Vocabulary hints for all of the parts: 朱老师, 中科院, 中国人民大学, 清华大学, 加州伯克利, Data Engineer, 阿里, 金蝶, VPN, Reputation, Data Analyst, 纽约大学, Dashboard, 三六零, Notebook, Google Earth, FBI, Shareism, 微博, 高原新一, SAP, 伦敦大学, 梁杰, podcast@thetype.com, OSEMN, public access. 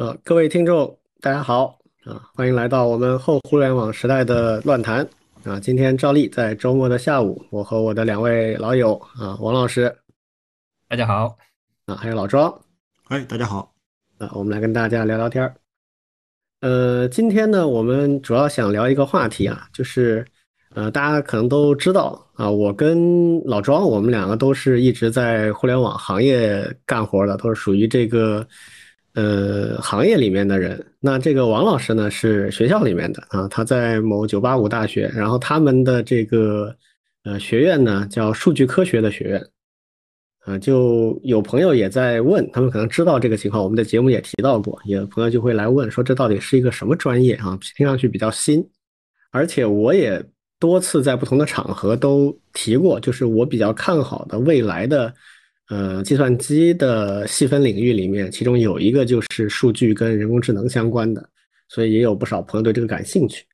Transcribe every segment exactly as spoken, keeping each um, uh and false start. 呃，各位听众，大家好啊！欢迎来到我们后互联网时代的乱谈啊！今天照例在周末的下午，我和我的两位老友啊，王老师，大家好啊，还有老庄，哎，大家好啊，我们来跟大家聊聊天。呃，今天呢，我们主要想聊一个话题啊，就是呃，大家可能都知道啊，我跟老庄，我们两个都是一直在互联网行业干活的，都是属于这个。呃，行业里面的人，那这个王老师呢是学校里面的啊，他在某九八五大学，然后他们的这个呃学院呢叫数据科学的学院，啊、呃，就有朋友也在问，他们可能知道这个情况，我们的节目也提到过，有朋友就会来问说这到底是一个什么专业啊？听上去比较新，而且我也多次在不同的场合都提过，就是我比较看好的未来的。呃，计算机的细分领域里面，其中有一个就是数据跟人工智能相关的，所以也有不少朋友对这个感兴趣。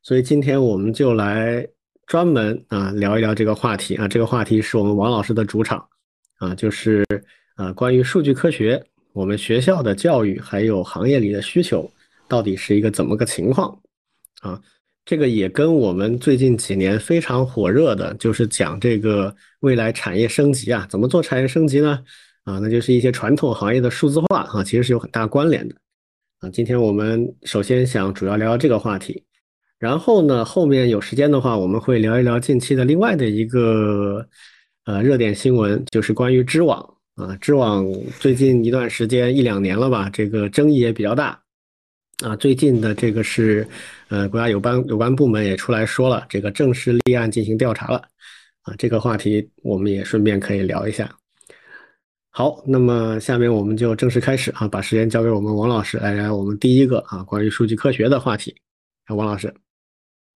所以今天我们就来专门啊聊一聊这个话题啊，这个话题是我们王老师的主场啊，就是呃、啊、关于数据科学，我们学校的教育还有行业里的需求到底是一个怎么个情况啊？这个也跟我们最近几年非常火热的，就是讲这个未来产业升级啊，怎么做产业升级呢？啊，那就是一些传统行业的数字化啊，其实是有很大关联的啊。今天我们首先想主要聊聊这个话题，然后呢，后面有时间的话，我们会聊一聊近期的另外的一个呃热点新闻，就是关于知网啊，知网最近一段时间一两年了吧，这个争议也比较大。啊，最近的这个是，呃，国家有关有关部门也出来说了，这个正式立案进行调查了，啊，这个话题我们也顺便可以聊一下。好，那么下面我们就正式开始啊，把时间交给我们王老师来聊我们第一个啊关于数据科学的话题。啊，王老师，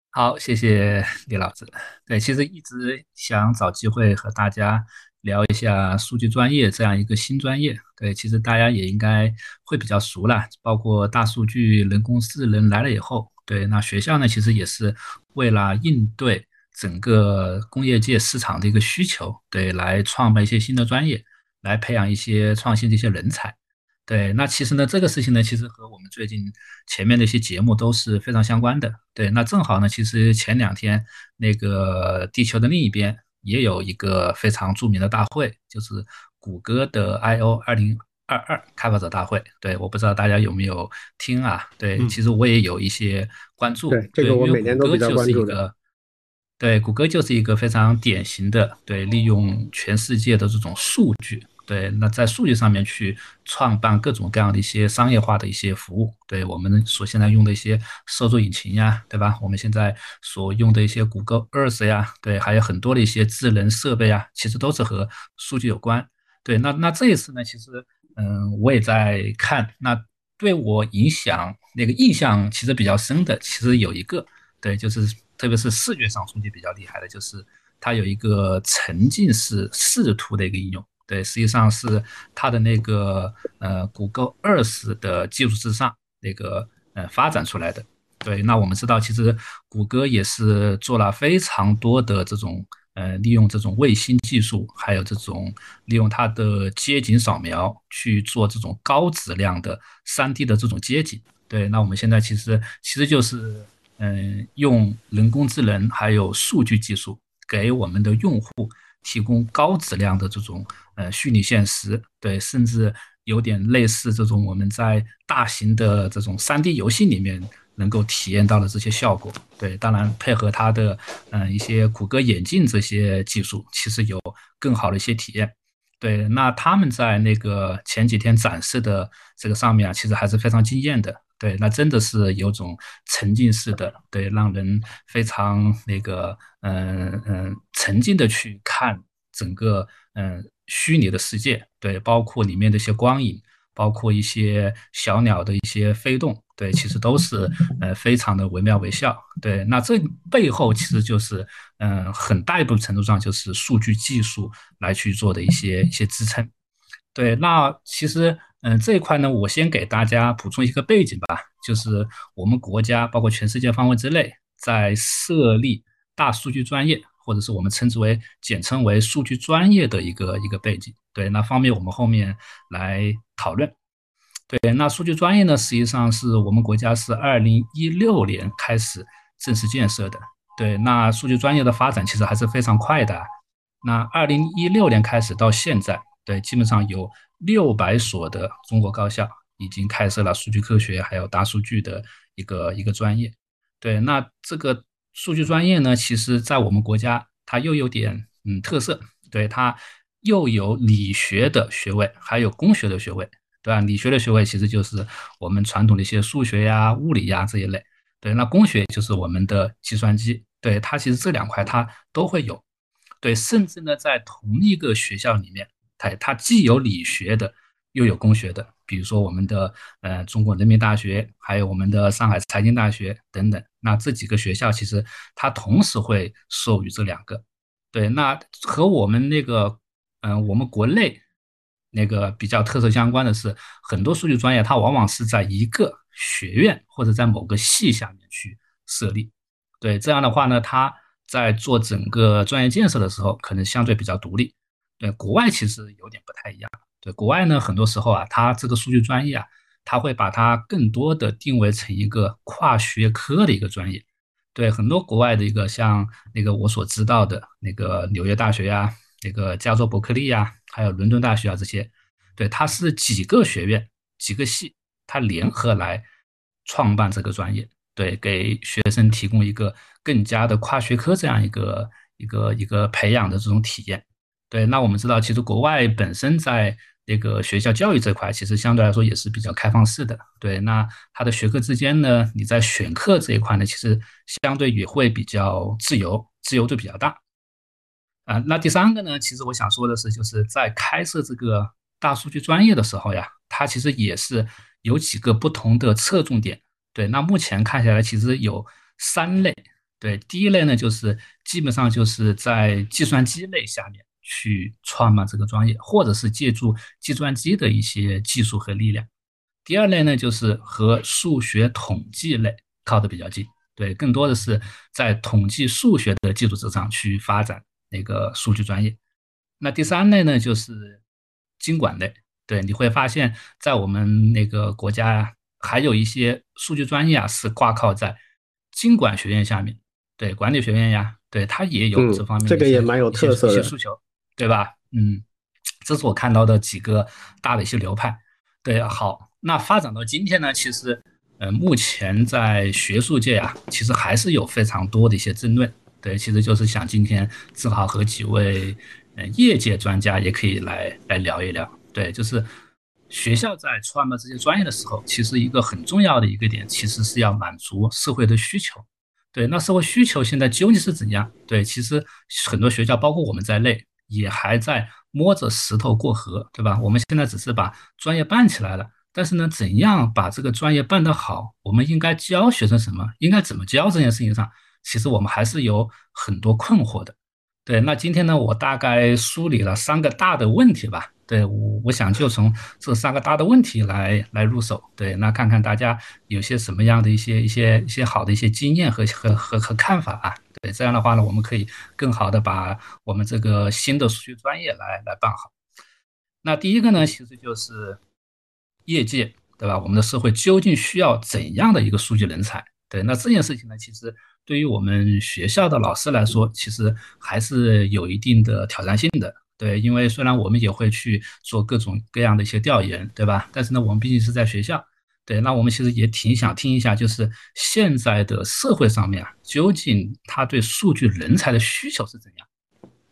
好，谢谢李老师。对，其实一直想找机会和大家。聊一下数据专业这样一个新专业，对，其实大家也应该会比较熟了，包括大数据、人工智能来了以后，对，那学校呢，其实也是为了应对整个工业界市场的一个需求，对，来创办一些新的专业，来培养一些创新的一些人才，对，那其实呢，这个事情呢，其实和我们最近前面的一些节目都是非常相关的，对，那正好呢，其实前两天那个地球的另一边。也有一个非常著名的大会，就是谷歌的 I O 二零二二开发者大会。对，我不知道大家有没有听啊？对，嗯、其实我也有一些关注。对，这个我每年都比较关注的。对，谷歌就是一个非常典型的，对，利用全世界的这种数据，对，那在数据上面去创办各种各样的一些商业化的一些服务。对，我们所现在用的一些搜索引擎呀，对吧？我们现在所用的一些 Google Earth 呀，对，还有很多的一些智能设备啊，其实都是和数据有关。对，那那这一次呢，其实嗯，我也在看，那对我影响那个印象其实比较深的，其实有一个，对，就是特别是视觉上冲击比较厉害的，就是它有一个沉浸式视图的一个应用。对，实际上是它的那个呃 Google Earth 的技术之上。那个呃发展出来的，对，那我们知道，其实谷歌也是做了非常多的这种呃利用这种卫星技术，还有这种利用它的街景扫描去做这种高质量的 三 D 的这种街景。对，那我们现在其实其实就是嗯、呃、用人工智能还有数据技术给我们的用户提供高质量的这种呃虚拟现实，对，甚至。有点类似这种我们在大型的这种 三 D 游戏里面能够体验到的这些效果，对，当然配合它的嗯一些谷歌眼镜这些技术，其实有更好的一些体验。对，那他们在那个前几天展示的这个上面啊，其实还是非常惊艳的。对，那真的是有种沉浸式的，对，让人非常那个嗯嗯、呃呃、沉浸的去看整个嗯。呃虚拟的世界，对，包括里面的一些光影，包括一些小鸟的一些飞动，对，其实都是呃非常的惟妙惟肖，对，那这背后其实就是嗯、呃、很大一部分程度上就是数据技术来去做的一些一些支撑，对，那其实嗯、呃、这一块呢，我先给大家补充一个背景吧，就是我们国家包括全世界范围之内，在设立大数据专业。或者是我们称之为简称为数据专业的一个一个背景，对，那方面我们后面来讨论。对，那数据专业呢，实际上是我们国家是二零一六年开始正式建设的。对，那数据专业的发展其实还是非常快的。那二零一六年开始到现在，对，基本上有六百所的中国高校已经开设了数据科学还有大数据的一个一个专业。对，那这个数据专业呢，其实在我们国家它又有点嗯特色，对，它又有理学的学位，还有工学的学位，对吧？理学的学位其实就是我们传统的一些数学呀、物理呀这一类，对，那工学就是我们的计算机，对，它其实这两块它都会有，对，甚至呢在同一个学校里面，它它既有理学的，又有工学的。比如说我们的呃中国人民大学，还有我们的上海财经大学等等，那这几个学校其实它同时会授予这两个，对，那和我们那个嗯、呃、我们国内那个比较特色相关的是，很多数据专业它往往是在一个学院或者在某个系下面去设立，对，这样的话呢，它在做整个专业建设的时候可能相对比较独立，对，国外其实有点不太一样。对，国外呢，很多时候啊，它这个数据专业啊，它会把它更多的定位成一个跨学科的一个专业。对，很多国外的一个像那个我所知道的那个纽约大学呀、啊，那个加州伯克利呀、啊，还有伦敦大学啊这些，对，它是几个学院、几个系，它联合来创办这个专业，对，给学生提供一个更加的跨学科这样一个一个一个培养的这种体验。对，那我们知道其实国外本身在那个学校教育这块其实相对来说也是比较开放式的，对，那它的学科之间呢，你在选课这一块呢，其实相对也会比较自由，自由度比较大、呃、那第三个呢，其实我想说的是，就是在开设这个大数据专业的时候呀，它其实也是有几个不同的侧重点，对，那目前看下来其实有三类，对，第一类呢，就是基本上就是在计算机类下面去创办这个专业，或者是借助计算机的一些技术和力量。第二类呢，就是和数学统计类靠得比较近，对，更多的是在统计数学的基础之上去发展那个数据专业。那第三类呢，就是经管类，对，你会发现在我们那个国家还有一些数据专业啊，是挂靠在经管学院下面，对，管理学院呀，对，它也有这方面的、嗯、这个也蛮有特色的一些诉求，对吧？嗯，这是我看到的几个大的一些流派。对，好，那发展到今天呢，其实，呃，目前在学术界啊，其实还是有非常多的一些争论。对，其实就是想今天正好和几位，呃，业界专家也可以来来聊一聊。对，就是学校在创办这些专业的时候，其实一个很重要的一个点，其实是要满足社会的需求。对，那社会需求现在究竟是怎样？对，其实很多学校，包括我们在内，也还在摸着石头过河，对吧？我们现在只是把专业办起来了，但是呢，怎样把这个专业办得好，我们应该教学生什么，应该怎么教这件事情上，其实我们还是有很多困惑的。对，那今天呢，我大概梳理了三个大的问题吧。对，我我想就从这三个大的问题来来入手。对，那看看大家有些什么样的一些一些一些好的一些经验和和和和看法啊。对，这样的话呢，我们可以更好的把我们这个新的数据专业来来办好。那第一个呢，其实就是业界，对吧？我们的社会究竟需要怎样的一个数据人才？对，那这件事情呢，其实对于我们学校的老师来说，其实还是有一定的挑战性的。对，因为虽然我们也会去做各种各样的一些调研，对吧？但是呢，我们毕竟是在学校，对，那我们其实也挺想听一下，就是现在的社会上面啊，究竟他对数据人才的需求是怎样？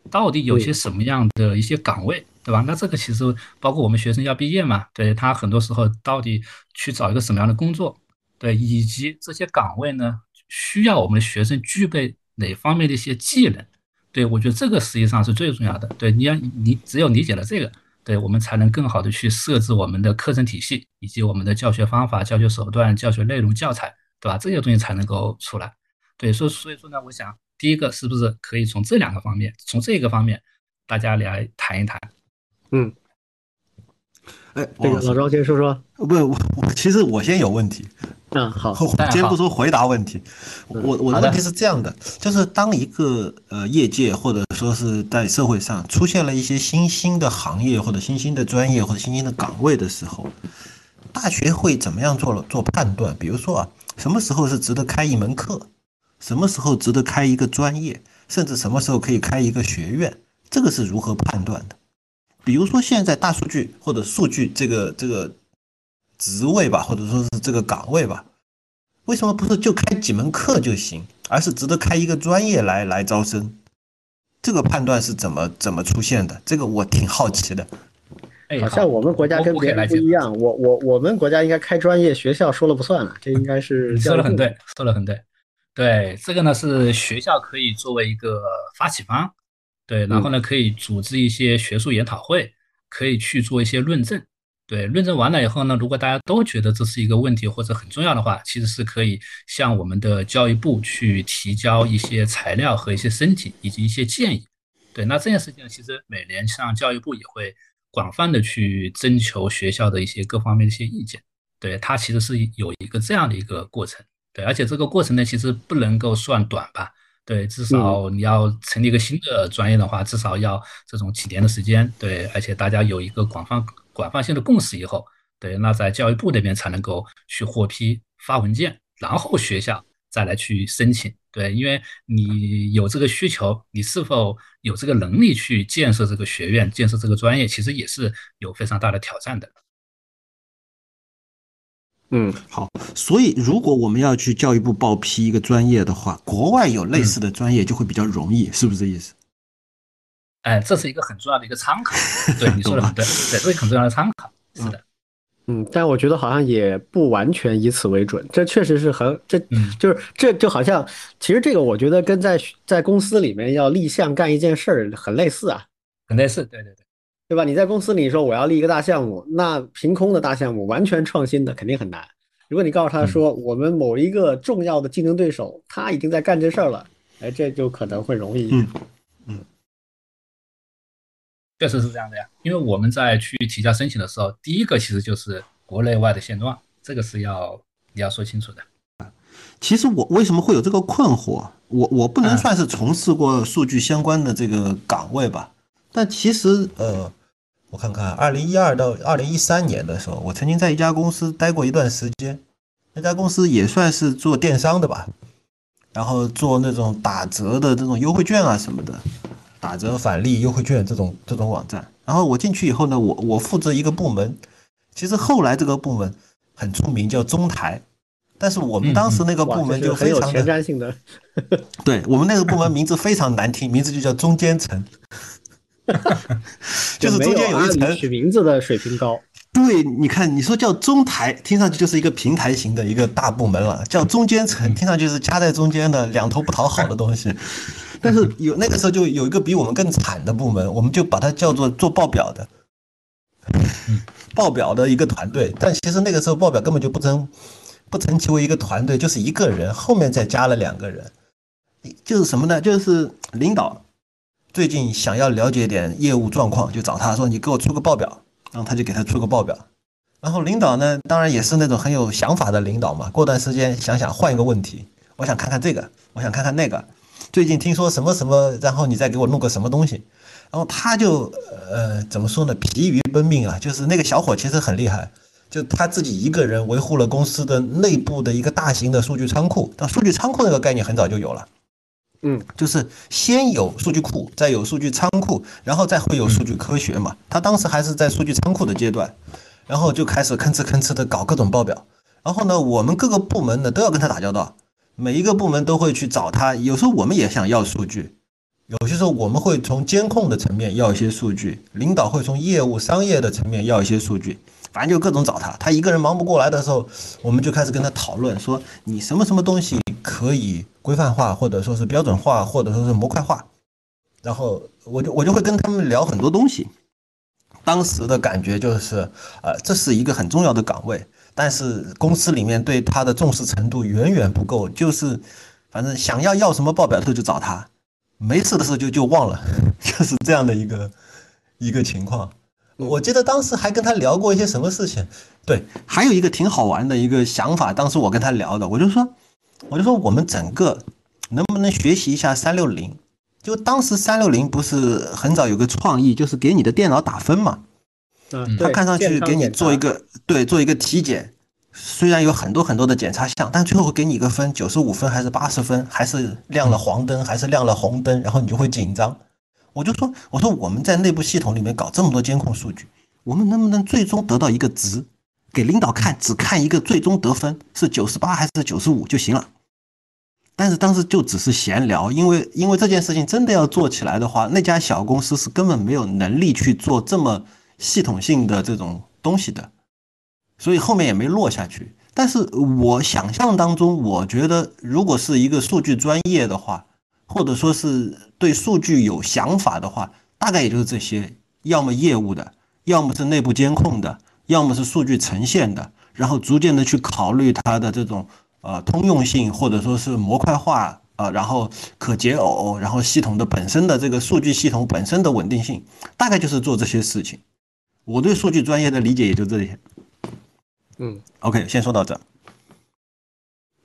到底有些什么样的一些岗位，对吧？那这个其实包括我们学生要毕业嘛，对，他很多时候到底去找一个什么样的工作，对，以及这些岗位呢，需要我们的学生具备哪方面的一些技能？对，我觉得这个实际上是最重要的。对，你要你只有理解了这个，对，我们才能更好的去设置我们的课程体系，以及我们的教学方法、教学手段、教学内容、教材，对吧？这些东西才能够出来。对，所以所以说呢，我想第一个是不是可以从这两个方面，从这个方面大家来谈一谈？嗯，哎，这个老赵先说说。不，我我其实我先有问题。嗯，好，先不说回答问题，我我的问题是这样的，就是当一个呃业界或者说是在社会上出现了一些新兴的行业或者新兴的专业或者新兴的岗位的时候，大学会怎么样做做判断？比如说啊，什么时候是值得开一门课，什么时候值得开一个专业，甚至什么时候可以开一个学院，这个是如何判断的？比如说现在大数据或者数据这个这个职位吧，或者说是这个岗位吧，为什么不是就开几门课就行，而是值得开一个专业来来招生？这个判断是怎么怎么出现的？这个我挺好奇的。好像我们国家跟别人不一样，我我我们国家应该开专业，学校说了不算了，这应该是说了很对，说了很对，对这个呢是学校可以作为一个发起方，对，然后呢可以组织一些学术研讨会，可以去做一些论证，对，论证完了以后呢，如果大家都觉得这是一个问题或者很重要的话，其实是可以向我们的教育部去提交一些材料和一些申请以及一些建议，对，那这件事情其实每年上教育部也会。广泛的去征求学校的一些各方面的一些意见，对，它其实是有一个这样的一个过程，对，而且这个过程呢其实不能够算短吧，对，至少你要成立一个新的专业的话，至少要这种几年的时间，对，而且大家有一个广泛广泛性的共识以后，对，那在教育部那边才能够去获批发文件，然后学校再来去申请，对，因为你有这个需求，你是否有这个能力去建设这个学院，建设这个专业，其实也是有非常大的挑战的。嗯，好，所以如果我们要去教育部报批一个专业的话，国外有类似的专业就会比较容易，嗯、是不是这意思？哎，这是一个很重要的一个参考。对，你说的很对，对，这是很重要的参考。是的。嗯嗯，但我觉得好像也不完全以此为准，这确实是很，这就是这就好像，其实这个我觉得跟在在公司里面要立项干一件事儿很类似啊，很类似，对对对，对吧？你在公司里说我要立一个大项目，那凭空的大项目完全创新的肯定很难。如果你告诉他说我们某一个重要的竞争对手他已经在干这事儿了，哎，这就可能会容易一点。嗯嗯，确实是这样的呀，因为我们在去提交申请的时候，第一个其实就是国内外的现状，这个是要你要说清楚的。其实我为什么会有这个困惑，我我不能算是从事过数据相关的这个岗位吧，嗯、但其实呃，我看看二零一二到二零一三年的时候，我曾经在一家公司待过一段时间，那家公司也算是做电商的吧，然后做那种打折的这种优惠券啊什么的。打折返利优惠券这种这种网站，然后我进去以后呢，我我负责一个部门，其实后来这个部门很出名叫中台，但是我们当时那个部门就非常的、嗯、很有前瞻性的，对，我们那个部门名字非常难听，名字就叫中间层，就是中间有一层，取名字的水平高。对，你看你说叫中台，听上去就是一个平台型的一个大部门了，叫中间层，听上去是夹在中间的两头不讨好的东西。但是有那个时候就有一个比我们更惨的部门，我们就把它叫做做报表的，报表的一个团队。但其实那个时候报表根本就不成不成其为一个团队，就是一个人，后面再加了两个人。就是什么呢？就是领导最近想要了解点业务状况，就找他说：“你给我出个报表。”然后他就给他出个报表，然后领导呢，当然也是那种很有想法的领导嘛。过段时间想想换一个问题，我想看看这个，我想看看那个，最近听说什么什么，然后你再给我弄个什么东西。然后他就呃怎么说呢，疲于奔命啊。就是那个小伙其实很厉害，就他自己一个人维护了公司的内部的一个大型的数据仓库。但数据仓库那个概念很早就有了，嗯，就是先有数据库，再有数据仓库，然后再会有数据科学嘛。他当时还是在数据仓库的阶段，然后就开始吭哧吭哧的搞各种报表。然后呢，我们各个部门呢都要跟他打交道，每一个部门都会去找他。有时候我们也想要数据，有些时候我们会从监控的层面要一些数据，领导会从业务商业的层面要一些数据，反正就各种找他。他一个人忙不过来的时候，我们就开始跟他讨论说，你什么什么东西可以规范化，或者说是标准化，或者说是模块化。然后我就我就会跟他们聊很多东西。当时的感觉就是，呃，这是一个很重要的岗位，但是公司里面对他的重视程度远远不够，就是反正想要要什么报表的时候就找他，没事的时候就就忘了，就是这样的一个一个情况。我记得当时还跟他聊过一些什么事情，对，还有一个挺好玩的一个想法，当时我跟他聊的，我就说。我就说我们整个能不能学习一下三六零？就当时三六零不是很早有个创意，就是给你的电脑打分嘛。嗯，它看上去给你做一个对做一个体检，虽然有很多很多的检查项，但最后会给你一个分，九十五分还是八十分，还是亮了黄灯还是亮了红灯，然后你就会紧张。我就说我说我们在内部系统里面搞这么多监控数据，我们能不能最终得到一个值给领导看，只看一个最终得分是九十八还是九十五就行了。但是当时就只是闲聊，因为因为这件事情真的要做起来的话，那家小公司是根本没有能力去做这么系统性的这种东西的，所以后面也没落下去。但是我想象当中，我觉得如果是一个数据专业的话，或者说是对数据有想法的话，大概也就是这些，要么业务的，要么是内部监控的，要么是数据呈现的，然后逐渐的去考虑它的这种呃通用性，或者说是模块化啊、呃，然后可解耦，然后系统的本身的这个数据系统本身的稳定性，大概就是做这些事情。我对数据专业的理解也就这些。嗯 ，OK， 先说到这。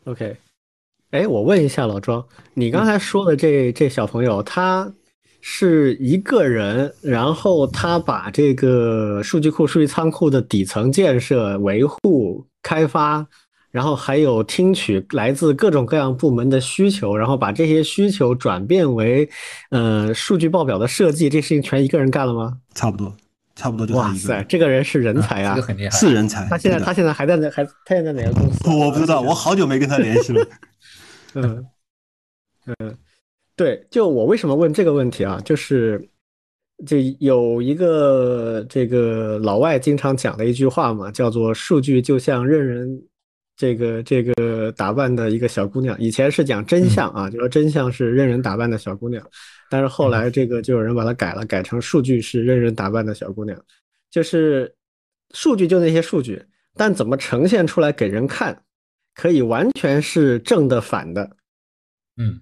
OK， 哎，我问一下老庄，你刚才说的这、嗯、这小朋友他是一个人，然后他把这个数据库、数据仓库的底层建设、维护、开发，然后还有听取来自各种各样部门的需求，然后把这些需求转变为呃数据报表的设计，这事情全一个人干了吗？差不多，差不多就他一个人。哇塞，这个人是人才啊！啊，这个很厉害，是人才。他现在他现在还在哪？还他现在哪个公司？我不知道，我好久没跟他联系了。嗯嗯。对，就我为什么问这个问题啊，就是就有一个这个老外经常讲的一句话嘛，叫做数据就像任人这个这个打扮的一个小姑娘。以前是讲真相啊，就说真相是任人打扮的小姑娘，但是后来这个就有人把它改了，改成数据是任人打扮的小姑娘。就是数据就那些数据，但怎么呈现出来给人看，可以完全是正的反的。嗯。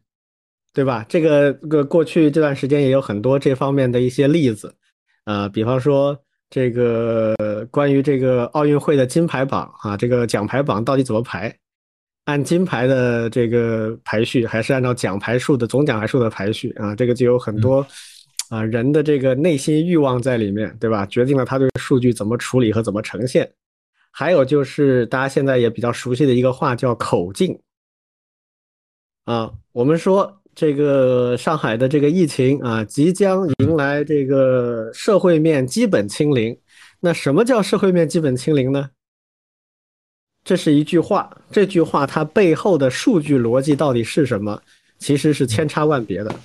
对吧？这个过去这段时间也有很多这方面的一些例子，呃，比方说这个关于这个奥运会的金牌榜啊，这个奖牌榜到底怎么排？按金牌的这个排序，还是按照奖牌数的总奖牌数的排序啊？这个就有很多啊、呃、人的这个内心欲望在里面，对吧？决定了他对数据怎么处理和怎么呈现。还有就是大家现在也比较熟悉的一个话叫口径啊，我们说。这个上海的这个疫情啊，即将迎来这个社会面基本清零。那什么叫社会面基本清零呢？这是一句话，这句话它背后的数据逻辑到底是什么？其实是千差万别的。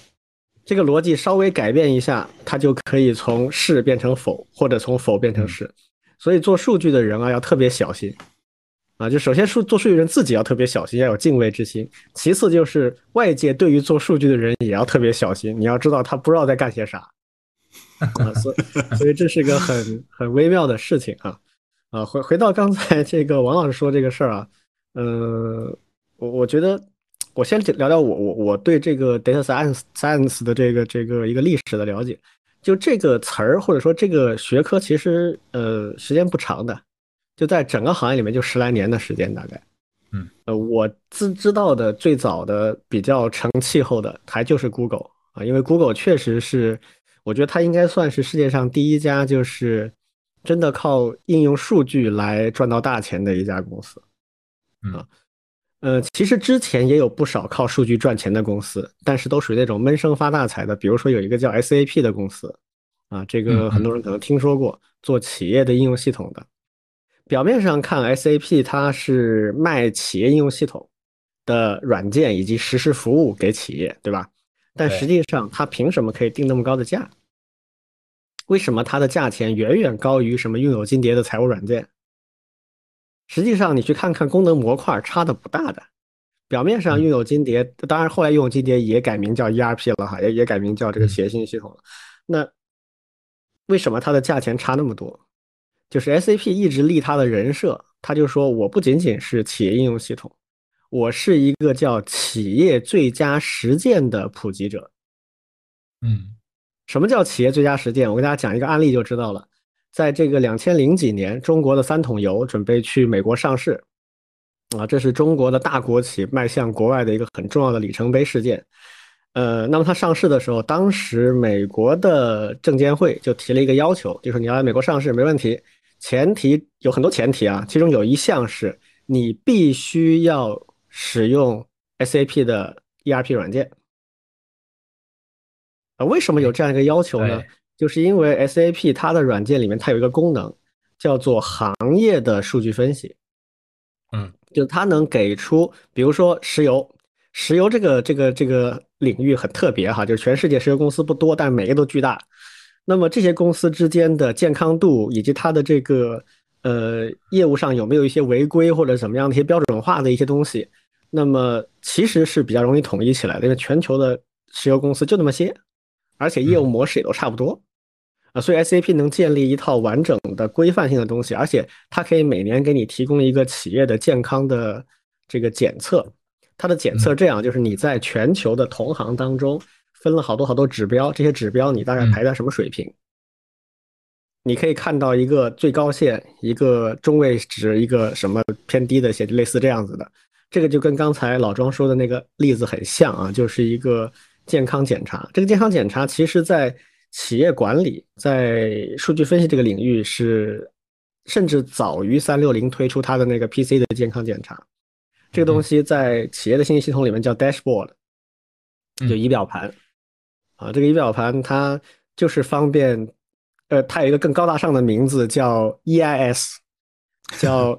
这个逻辑稍微改变一下，它就可以从是变成否，或者从否变成是。所以做数据的人啊，要特别小心。啊，就首先数做数据人自己要特别小心，要有敬畏之心。其次就是外界对于做数据的人也要特别小心，你要知道他不知道在干些啥，啊，所以所以这是个很很微妙的事情啊啊！回回到刚才这个王老师说这个事儿啊，呃，我我觉得我先聊聊我我我对这个 data science science 的这个这个一个历史的了解。就这个词儿或者说这个学科，其实呃时间不长的。就在整个行业里面就十来年的时间大概，嗯，呃，我自知道的最早的比较成气候的还就是 Google 啊，因为 Google 确实是，我觉得它应该算是世界上第一家就是真的靠应用数据来赚到大钱的一家公司，啊，呃，其实之前也有不少靠数据赚钱的公司，但是都属于那种闷声发大财的，比如说有一个叫 S A P 的公司，啊，这个很多人可能听说过，做企业的应用系统的。表面上看 S A P 它是卖企业应用系统的软件以及实施服务给企业，对吧？但实际上它凭什么可以定那么高的价？为什么它的价钱远远高于什么拥有金蝶的财务软件？实际上你去看看功能模块差的不大的，表面上拥有金蝶，当然后来拥有金蝶也改名叫 E R P 了哈，也也改名叫这个企业信息系统了。那为什么它的价钱差那么多？就是 S A P 一直立他的人设，他就说我不仅仅是企业应用系统，我是一个叫企业最佳实践的普及者。嗯，什么叫企业最佳实践？我给大家讲一个案例就知道了。在这个两千零几年，中国的三桶油准备去美国上市，啊，这是中国的大国企迈向国外的一个很重要的里程碑事件。呃，那么它上市的时候，当时美国的证监会就提了一个要求，就是你要来美国上市没问题，前提有很多前提啊，其中有一项是你必须要使用 S A P 的 E R P 软件。呃，为什么有这样一个要求呢？就是因为 S A P 它的软件里面它有一个功能叫做行业的数据分析，嗯，就它能给出，比如说石油。石油这个这个这个领域很特别哈，就是全世界石油公司不多，但每个都巨大。那么这些公司之间的健康度以及它的这个呃业务上有没有一些违规或者怎么样的一些标准化的一些东西，那么其实是比较容易统一起来的，因为全球的石油公司就那么些，而且业务模式也都差不多啊，所以 S A P 能建立一套完整的规范性的东西，而且它可以每年给你提供一个企业的健康的这个检测。它的检测这样，就是你在全球的同行当中分了好多好多指标，这些指标你大概排在什么水平，你可以看到一个最高线，一个中位值，一个什么偏低的线，类似这样子的。这个就跟刚才老庄说的那个例子很像啊，就是一个健康检查。这个健康检查其实在企业管理，在数据分析这个领域是甚至早于三六零推出它的那个 P C 的健康检查。这个东西在企业的信息系统里面叫 Dashboard， 就仪表盘啊。这个仪表盘它就是方便，呃，它有一个更高大上的名字叫 E I S， 叫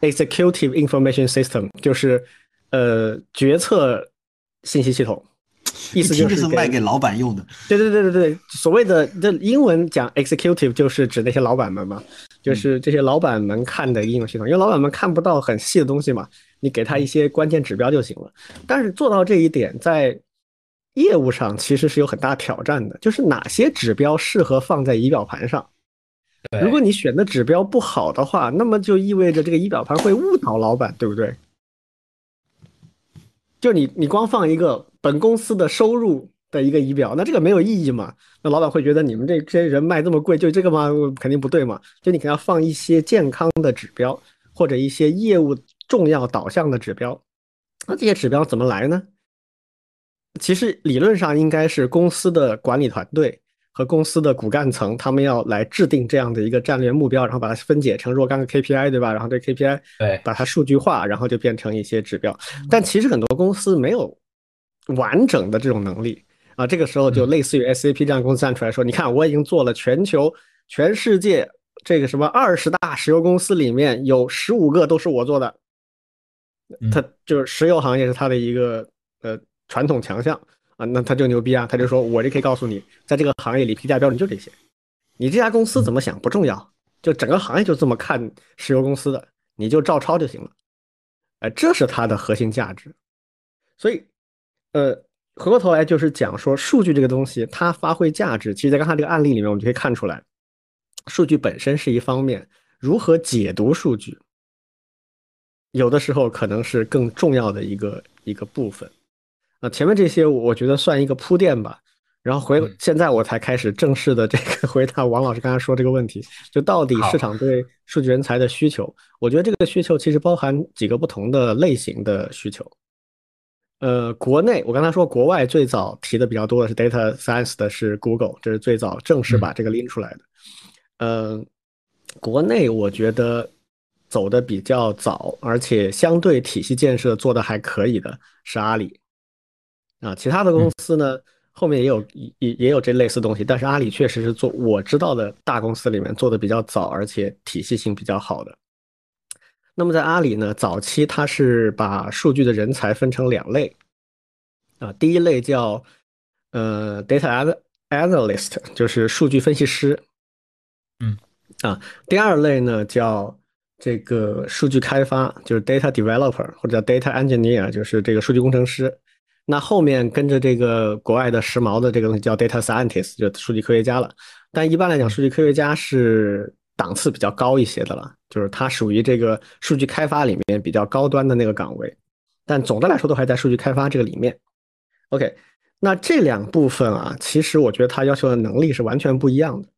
Executive Information System， 就是呃决策信息系统，意思就是是卖给老板用的。对对对对对，所谓的这英文讲 Executive 就是指那些老板们嘛，就是这些老板们看的应用系统，因为老板们看不到很细的东西嘛。你给他一些关键指标就行了，但是做到这一点在业务上其实是有很大挑战的，就是哪些指标适合放在仪表盘上。如果你选的指标不好的话，那么就意味着这个仪表盘会误导老板，对不对？就你你光放一个本公司的收入的一个仪表，那这个没有意义嘛，那老板会觉得你们这些人卖这么贵就这个嘛，肯定不对嘛。就你肯定要放一些健康的指标或者一些业务重要导向的指标。那这些指标怎么来呢？其实理论上应该是公司的管理团队和公司的骨干层，他们要来制定这样的一个战略目标，然后把它分解成若干个 K P I， 对吧？然后这 K P I 把它数据化，然后就变成一些指标。但其实很多公司没有完整的这种能力啊，这个时候就类似于 S A P 这样公司站出来说，你看我已经做了全球全世界这个什么二十大石油公司里面有十五个都是我做的。他就是石油行业是他的一个呃传统强项啊，那他就牛逼啊，他就说我就可以告诉你，在这个行业里评价标准就这些，你这家公司怎么想不重要，就整个行业就这么看石油公司的，你就照抄就行了，哎，这是它的核心价值。所以呃回过头来就是讲说数据这个东西它发挥价值，其实在刚才这个案例里面我们就可以看出来，数据本身是一方面，如何解读数据有的时候可能是更重要的一个一个部分啊。前面这些我觉得算一个铺垫吧，然后回现在我才开始正式的这个回答王老师刚才说这个问题，就到底市场对数据人才的需求，我觉得这个需求其实包含几个不同的类型的需求。呃，国内我刚才说国外最早提的比较多的是 Data Science 的是 Google， 这是最早正式把这个拎出来的。嗯、呃，国内我觉得走的比较早，而且相对体系建设做的还可以的是阿里啊，其他的公司呢后面也有也也有这类似东西，但是阿里确实是做我知道的大公司里面做的比较早，而且体系性比较好的。那么在阿里呢，早期它是把数据的人才分成两类啊，第一类叫呃 Data Analyst， 就是数据分析师，嗯啊，第二类呢叫这个数据开发，就是 data developer 或者叫 data engineer， 就是这个数据工程师。那后面跟着这个国外的时髦的这个东西叫 data scientist， 就数据科学家了。但一般来讲，数据科学家是档次比较高一些的了，就是它属于这个数据开发里面比较高端的那个岗位。但总的来说都还在数据开发这个里面。OK， 那这两部分啊，其实我觉得它要求的能力是完全不一样的。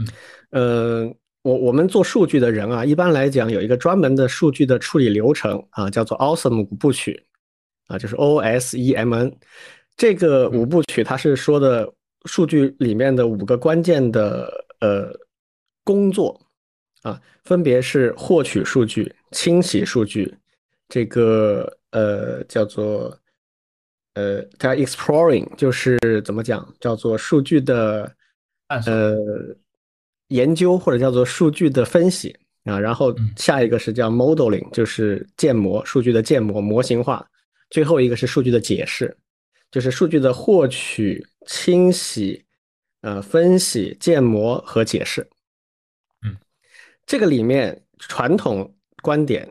嗯。呃我我们做数据的人啊，一般来讲有一个专门的数据的处理流程啊，叫做 O S E M N 五部曲啊，就是 O S E M N，这个五部曲它是说的数据里面的五个关键的呃工作啊，分别是获取数据、清洗数据，这个呃叫做呃叫 exploring， 就是怎么讲，叫做数据的呃研究或者叫做数据的分析啊，然后下一个是叫 modeling， 就是建模，数据的建模模型化，最后一个是数据的解释，就是数据的获取、清洗、呃分析、建模和解释。嗯，这个里面传统观点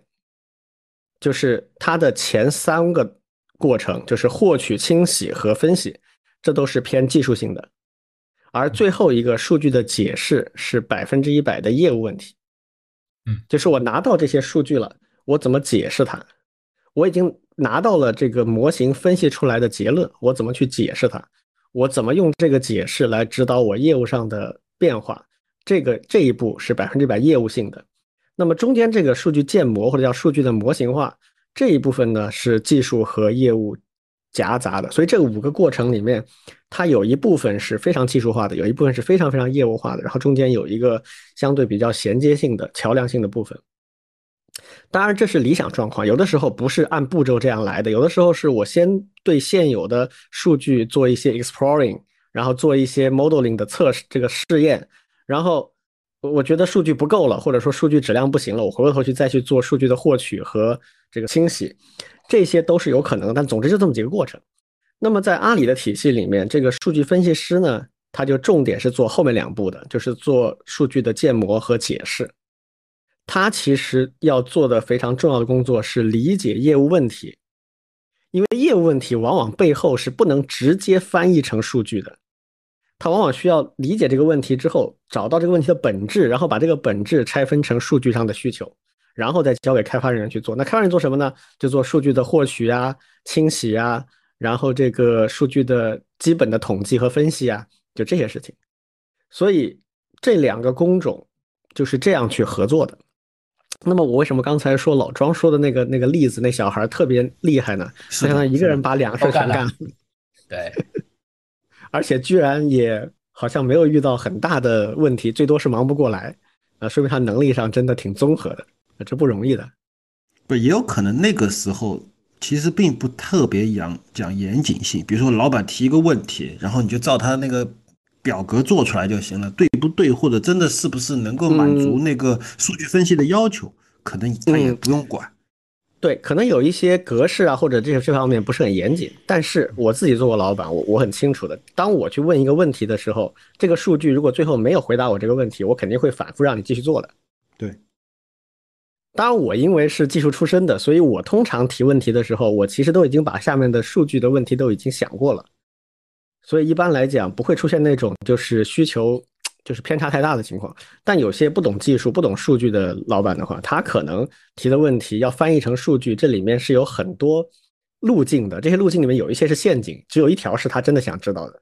就是它的前三个过程，就是获取、清洗和分析，这都是偏技术性的，而最后一个数据的解释是百分之一百的业务问题。嗯，就是我拿到这些数据了，我怎么解释它？我已经拿到了这个模型分析出来的结论，我怎么去解释它？我怎么用这个解释来指导我业务上的变化？这个这一步是百分之百业务性的。那么中间这个数据建模或者叫数据的模型化这一部分呢，是技术和业务夹杂的。所以这五个过程里面，它有一部分是非常技术化的，有一部分是非常非常业务化的，然后中间有一个相对比较衔接性的桥梁性的部分。当然这是理想状况，有的时候不是按步骤这样来的，有的时候是我先对现有的数据做一些 exploring， 然后做一些 modeling 的测试，这个试验，然后我觉得数据不够了，或者说数据质量不行了，我回过头去再去做数据的获取和这个清洗，这些都是有可能的，但总之就这么几个过程。那么在阿里的体系里面，这个数据分析师呢，他就重点是做后面两步的，就是做数据的建模和解释。他其实要做的非常重要的工作是理解业务问题，因为业务问题往往背后是不能直接翻译成数据的，他往往需要理解这个问题之后，找到这个问题的本质，然后把这个本质拆分成数据上的需求，然后再交给开发人员去做。那开发人员做什么呢？就做数据的获取啊、清洗啊，然后这个数据的基本的统计和分析啊，就这些事情。所以这两个工种就是这样去合作的。那么我为什么刚才说老庄说的那个那个例子，那小孩特别厉害呢？相当于一个人把两个事全干了。对，而且居然也好像没有遇到很大的问题，最多是忙不过来。呃，说明他能力上真的挺综合的，这不容易的。不，也有可能那个时候其实并不特别讲讲严谨性，比如说老板提一个问题，然后你就照他那个表格做出来就行了，对不对，或者真的是不是能够满足那个数据分析的要求，嗯，可能他也不用管，嗯，对，可能有一些格式啊或者这这方面不是很严谨，但是我自己做过老板，我我很清楚的，当我去问一个问题的时候，这个数据如果最后没有回答我这个问题，我肯定会反复让你继续做的。对，当然我因为是技术出身的，所以我通常提问题的时候，我其实都已经把下面的数据的问题都已经想过了，所以一般来讲不会出现那种就是需求就是偏差太大的情况。但有些不懂技术不懂数据的老板的话，他可能提的问题要翻译成数据，这里面是有很多路径的，这些路径里面有一些是陷阱，只有一条是他真的想知道的。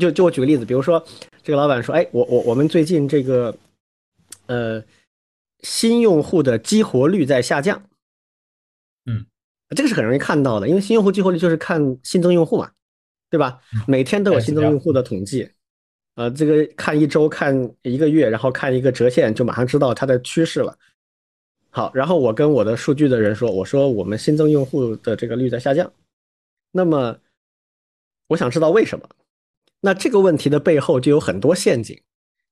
就就我举个例子，比如说这个老板说，哎，我我我们最近这个呃新用户的激活率在下降。嗯，这个是很容易看到的，因为新用户激活率就是看新增用户嘛，对吧？每天都有新增用户的统计，呃，这个看一周、看一个月，然后看一个折线，就马上知道它的趋势了。好，然后我跟我的数据的人说，我说我们新增用户的这个率在下降，那么我想知道为什么。那这个问题的背后就有很多陷阱，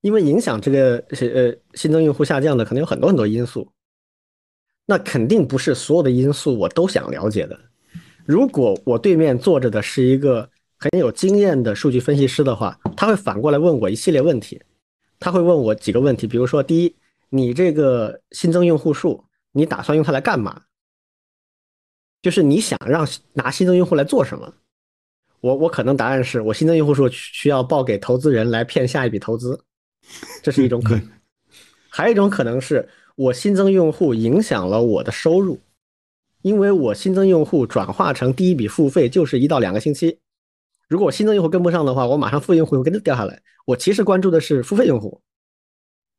因为影响这个呃新增用户下降的可能有很多很多因素，那肯定不是所有的因素我都想了解的。如果我对面坐着的是一个很有经验的数据分析师的话，他会反过来问我一系列问题，他会问我几个问题，比如说第一，你这个新增用户数，你打算用它来干嘛？就是你想让拿新增用户来做什么？我我可能答案是我新增用户数需要报给投资人来骗下一笔投资，这是一种可能。还有一种可能是我新增用户影响了我的收入，因为我新增用户转化成第一笔付费就是一到两个星期。如果我新增用户跟不上的话，我马上付费用户会跟着掉下来。我其实关注的是付费用户，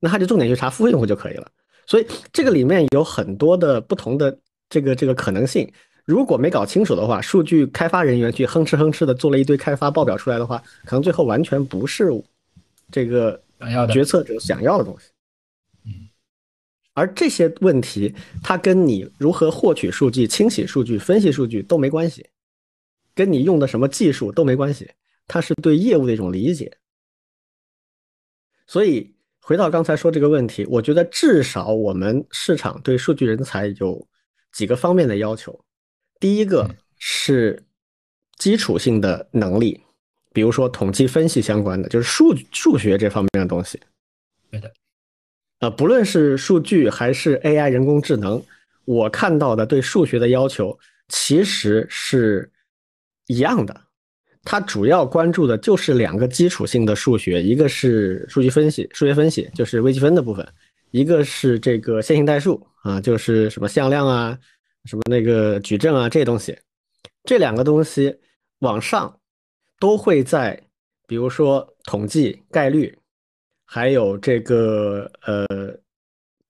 那他就重点去查付费用户就可以了。所以这个里面有很多的不同的这个这个可能性。如果没搞清楚的话，数据开发人员去哼哧哼哧的做了一堆开发报表出来的话，可能最后完全不是这个决策者想要的东西。而这些问题它跟你如何获取数据、清洗数据、分析数据都没关系，跟你用的什么技术都没关系，它是对业务的一种理解。所以回到刚才说这个问题，我觉得至少我们市场对数据人才有几个方面的要求。第一个是基础性的能力，比如说统计分析相关的，就是数数学这方面的东西。对的。呃，不论是数据还是 A I 人工智能，我看到的对数学的要求其实是一样的，它主要关注的就是两个基础性的数学，一个是数据分析，数学分析就是微积分的部分，一个是这个线性代数啊，就是什么向量啊、什么那个矩阵啊这些东西。这两个东西往上都会在比如说统计、概率，还有这个呃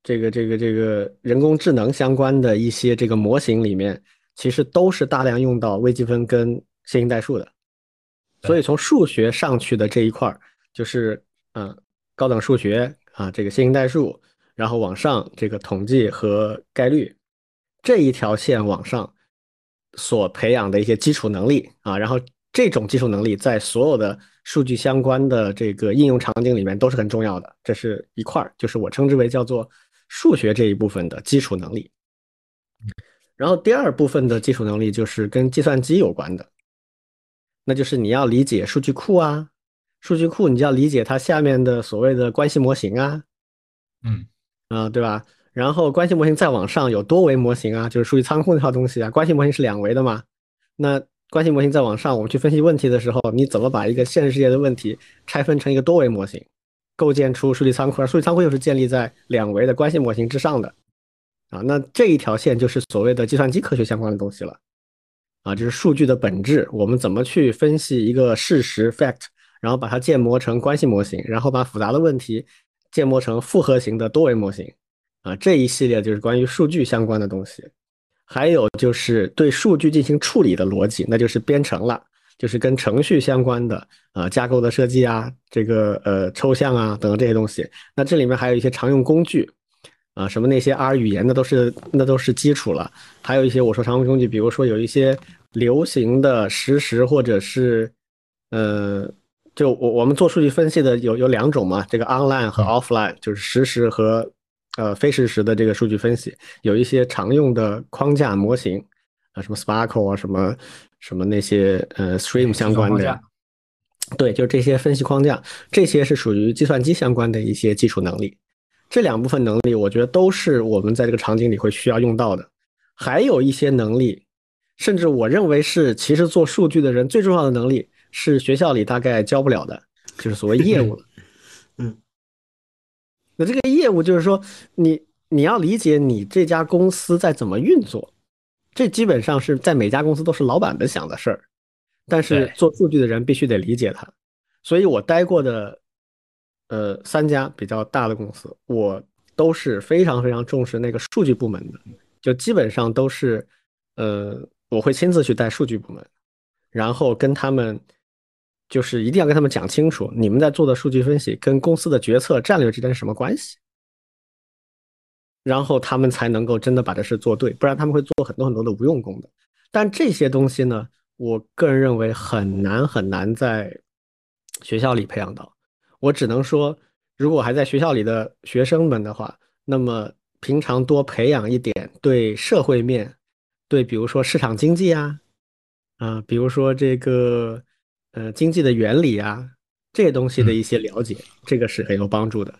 这个这个这个人工智能相关的一些这个模型里面，其实都是大量用到微积分跟线性代数的。所以从数学上去的这一块就是嗯、呃、高等数学啊，这个线性代数，然后往上这个统计和概率这一条线往上所培养的一些基础能力啊，然后这种基础能力在所有的数据相关的这个应用场景里面都是很重要的，这是一块，就是我称之为叫做数学这一部分的基础能力。然后第二部分的基础能力就是跟计算机有关的，那就是你要理解数据库啊，数据库你就要理解它下面的所谓的关系模型啊，嗯，啊、呃、对吧？然后关系模型再往上有多维模型啊，就是数据仓库那套东西啊，关系模型是两维的嘛，那关系模型再往上，我们去分析问题的时候，你怎么把一个现实世界的问题拆分成一个多维模型，构建出数据仓库，而数据仓库又是建立在两维的关系模型之上的啊，那这一条线就是所谓的计算机科学相关的东西了啊，就是数据的本质，我们怎么去分析一个事实 fact， 然后把它建模成关系模型，然后把复杂的问题建模成复合型的多维模型啊，这一系列就是关于数据相关的东西。还有就是对数据进行处理的逻辑，那就是编程了，就是跟程序相关的呃架构的设计啊，这个呃抽象啊等等这些东西。那这里面还有一些常用工具啊、呃，什么那些 R 语言的都是那都是基础了。还有一些我说常用工具，比如说有一些流行的实时或者是呃就我我们做数据分析的有有两种嘛，这个 online 和 offline， 就是实时和呃，非实时的这个数据分析，有一些常用的框架模型啊，什么 Spark 啊，什么什么那些呃 Stream 相关的，对，就这些分析框架，这些是属于计算机相关的一些基础能力。这两部分能力，我觉得都是我们在这个场景里会需要用到的。还有一些能力，甚至我认为是其实做数据的人最重要的能力，是学校里大概教不了的，就是所谓业务了。嗯。那这个业务就是说你你要理解你这家公司在怎么运作，这基本上是在每家公司都是老板们想的事儿，但是做数据的人必须得理解它。所以我待过的呃三家比较大的公司，我都是非常非常重视那个数据部门的，就基本上都是呃我会亲自去带数据部门，然后跟他们就是一定要跟他们讲清楚，你们在做的数据分析跟公司的决策战略之间是什么关系，然后他们才能够真的把这事做对，不然他们会做很多很多的无用功的。但这些东西呢，我个人认为很难很难在学校里培养到。我只能说，如果还在学校里的学生们的话，那么平常多培养一点对社会面，对比如说市场经济啊，啊、呃，比如说这个。呃，经济的原理啊，这些东西的一些了解，这个是很有帮助的。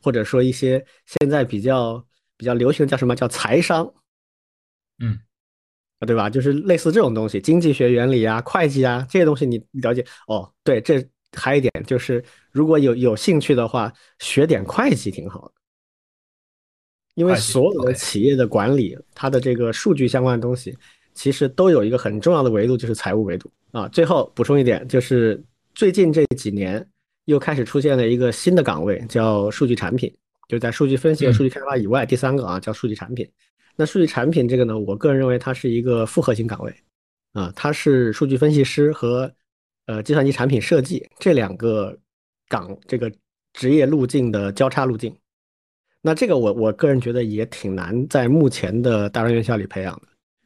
或者说一些现在比较比较流行的叫什么叫财商，嗯，对吧？就是类似这种东西，经济学原理啊、会计啊这些东西你了解哦。对，这还一点就是，如果有有兴趣的话，学点会计挺好的，因为所有的企业的管理，它的这个数据相关的东西。其实都有一个很重要的维度，就是财务维度啊。最后补充一点，就是最近这几年又开始出现了一个新的岗位，叫数据产品，就在数据分析和数据开发以外，第三个啊叫数据产品。那数据产品这个呢，我个人认为它是一个复合型岗位啊、呃，它是数据分析师和呃计算机产品设计这两个岗这个职业路径的交叉路径。那这个我我个人觉得也挺难在目前的大专院校里培养的，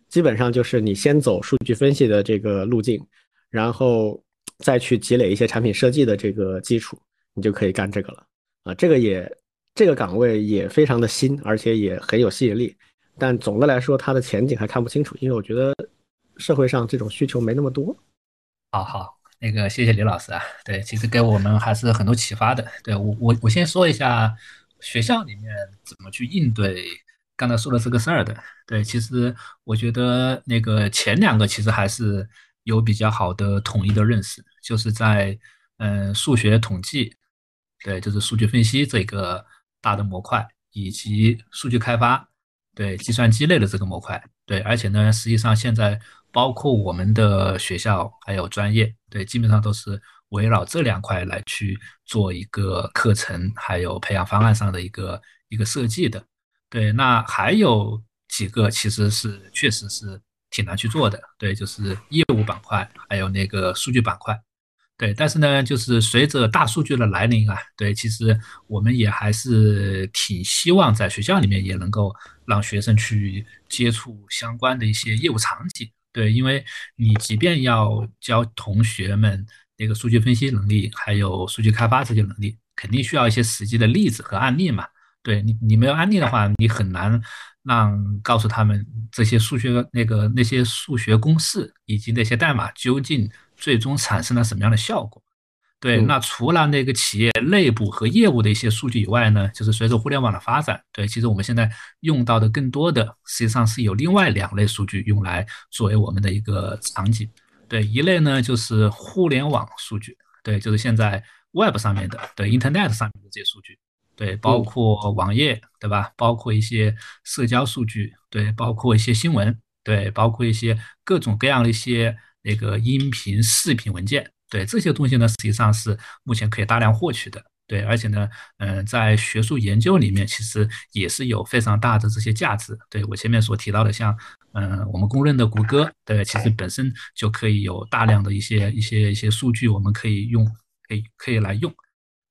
基本上就是你先走数据分析的这个路径，然后再去积累一些产品设计的这个基础，你就可以干这个了啊。这个也这个岗位也非常的新，而且也很有吸引力，但总的来说它的前景还看不清楚，因为我觉得社会上这种需求没那么多。好好，那个谢谢李老师啊，对，其实给我们还是很多启发的。对，我我我先说一下学校里面怎么去应对刚才说的这个事儿的。对，其实我觉得那个前两个其实还是有比较好的统一的认识，就是在嗯、呃、数学统计，对，就是数据分析这个大的模块，以及数据开发，对，计算机类的这个模块。对，而且呢实际上现在包括我们的学校还有专业，对，基本上都是围绕这两块来去做一个课程还有培养方案上的一个一个设计的。对，那还有几个其实是确实是挺难去做的，对，就是业务板块还有那个数据板块。对，但是呢就是随着大数据的来临啊，对，其实我们也还是挺希望在学校里面也能够让学生去接触相关的一些业务场景。对，因为你即便要教同学们那个数据分析能力还有数据开发这些能力，肯定需要一些实际的例子和案例嘛。对，你你没有案例的话，你很难让告诉他们这些数学那个那些数学公式以及那些代码究竟最终产生了什么样的效果。对，那除了那个企业内部和业务的一些数据以外呢，就是随着互联网的发展，对，其实我们现在用到的更多的实际上是有另外两类数据用来作为我们的一个场景。对，一类呢就是互联网数据，对，就是现在 web 上面的，对， internet 上面的这些数据，对，包括网页，对吧，包括一些社交数据，对，包括一些新闻，对，包括一些各种各样的一些那个音频视频文件，对，这些东西呢实际上是目前可以大量获取的。对，而且呢嗯、呃，在学术研究里面其实也是有非常大的这些价值。对，我前面所提到的像嗯、呃，我们公认的谷歌，对，其实本身就可以有大量的一些一些一些数据我们可以用可以可以来用。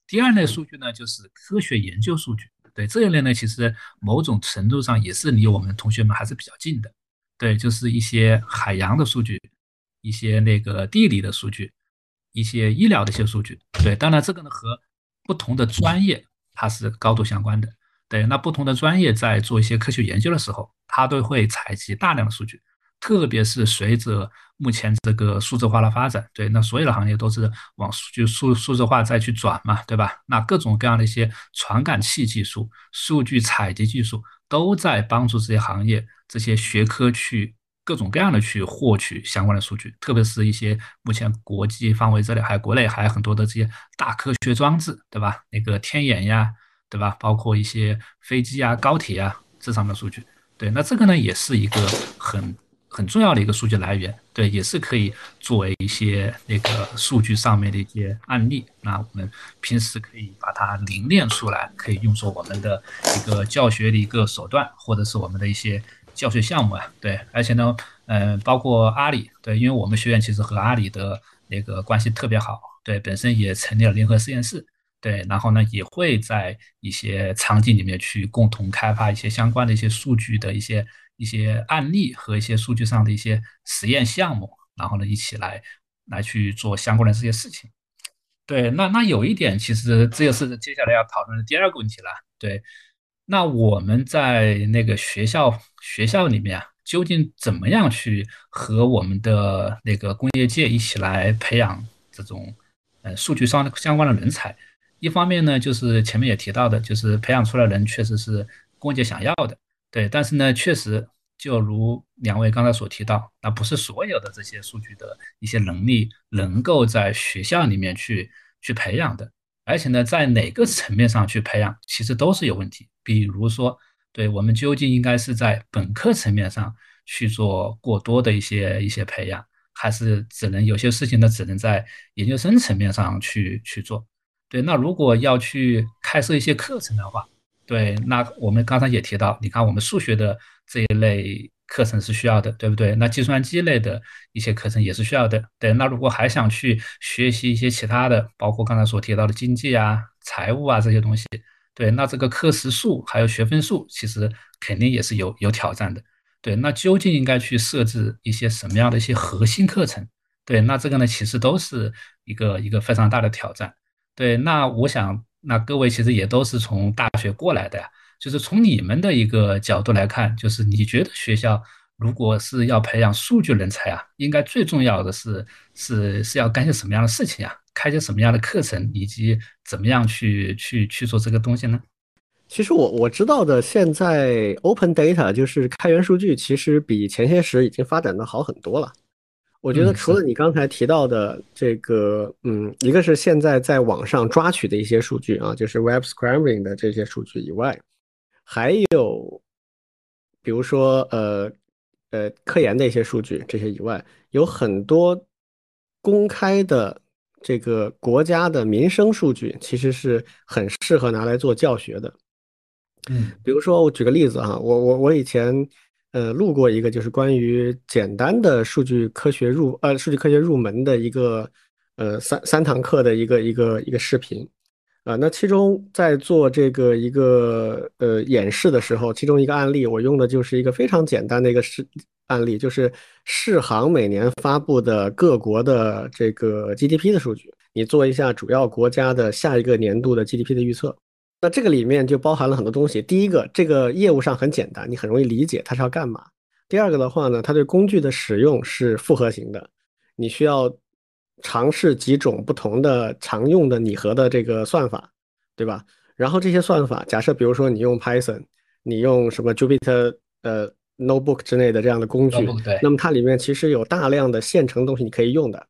第二类数据呢就是科学研究数据，对，这一类呢其实某种程度上也是离我们同学们还是比较近的。对，就是一些海洋的数据，一些那个地理的数据，一些医疗的一些数据。对，当然这个呢和不同的专业它是高度相关的。对，那不同的专业在做一些科学研究的时候，它都会采集大量的数据，特别是随着目前这个数字化的发展，对，那所有的行业都是往数据数数字化再去转嘛，对吧？那各种各样的一些传感器技术、数据采集技术都在帮助这些行业、这些学科去各种各样的去获取相关的数据，特别是一些目前国际范围之内还有国内还有很多的这些大科学装置，对吧？那个天眼呀，对吧？包括一些飞机呀、高铁呀这上面的数据，对，那这个呢也是一个很很重要的一个数据来源，对，也是可以作为一些那个数据上面的一些案例，那我们平时可以把它凝练出来，可以用作我们的一个教学的一个手段，或者是我们的一些教学项目啊。对，而且呢，嗯，包括阿里，对，因为我们学院其实和阿里的那个关系特别好，对，本身也成立了联合实验室，对，然后呢，也会在一些场景里面去共同开发一些相关的一些数据的一些一些案例和一些数据上的一些实验项目，然后呢，一起来来去做相关的这些事情。对，那那有一点，其实这就是接下来要讨论的第二个问题了，对。那我们在那个学校学校里面啊，究竟怎么样去和我们的那个工业界一起来培养这种呃数据上相关的人才？一方面呢，就是前面也提到的，就是培养出来的人确实是工业界想要的，对。但是呢，确实就如两位刚才所提到，那不是所有的这些数据的一些能力能够在学校里面去去培养的，而且呢，在哪个层面上去培养，其实都是有问题。比如说，对，我们究竟应该是在本科层面上去做过多的一些一些培养，还是只能有些事情呢只能在研究生层面上去去做？对，那如果要去开设一些课程的话，对，那我们刚才也提到，你看我们数学的这一类课程是需要的，对不对？那计算机类的一些课程也是需要的，对。那如果还想去学习一些其他的，包括刚才所提到的经济啊、财务啊这些东西，对，那这个课时数还有学分数，其实肯定也是有有挑战的，对。那究竟应该去设置一些什么样的一些核心课程？对，那这个呢，其实都是一个一个非常大的挑战。对，那我想，那各位其实也都是从大学过来的呀，就是从你们的一个角度来看，就是你觉得学校如果是要培养数据人才啊，应该最重要的是是是要干些什么样的事情啊，开些什么样的课程，以及怎么样去去去做这个东西呢？其实我我知道的，现在 open data 就是开源数据，其实比前些时已经发展的好很多了。我觉得除了你刚才提到的这个，嗯，一个是现在在网上抓取的一些数据啊，就是 web scrambling 的这些数据以外，还有比如说呃呃科研的一些数据，这些以外，有很多公开的这个国家的民生数据，其实是很适合拿来做教学的。嗯，比如说我举个例子啊，我我我以前。呃，录过一个就是关于简单的数据科学入呃数据科学入门的一个呃三三堂课的一个一个一个视频啊、呃。那其中在做这个一个呃演示的时候，其中一个案例我用的就是一个非常简单的一个事案例，就是世行每年发布的各国的这个 G D P 的数据，你做一下主要国家的下一个年度的 G D P 的预测。那这个里面就包含了很多东西。第一个，这个业务上很简单，你很容易理解它是要干嘛。第二个的话呢，它对工具的使用是复合型的，你需要尝试几种不同的常用的拟合的这个算法，对吧？然后这些算法，假设比如说你用 Python， 你用什么 Jupyter 呃 Notebook 之类的这样的工具， Notebook， 那么它里面其实有大量的现成东西你可以用的。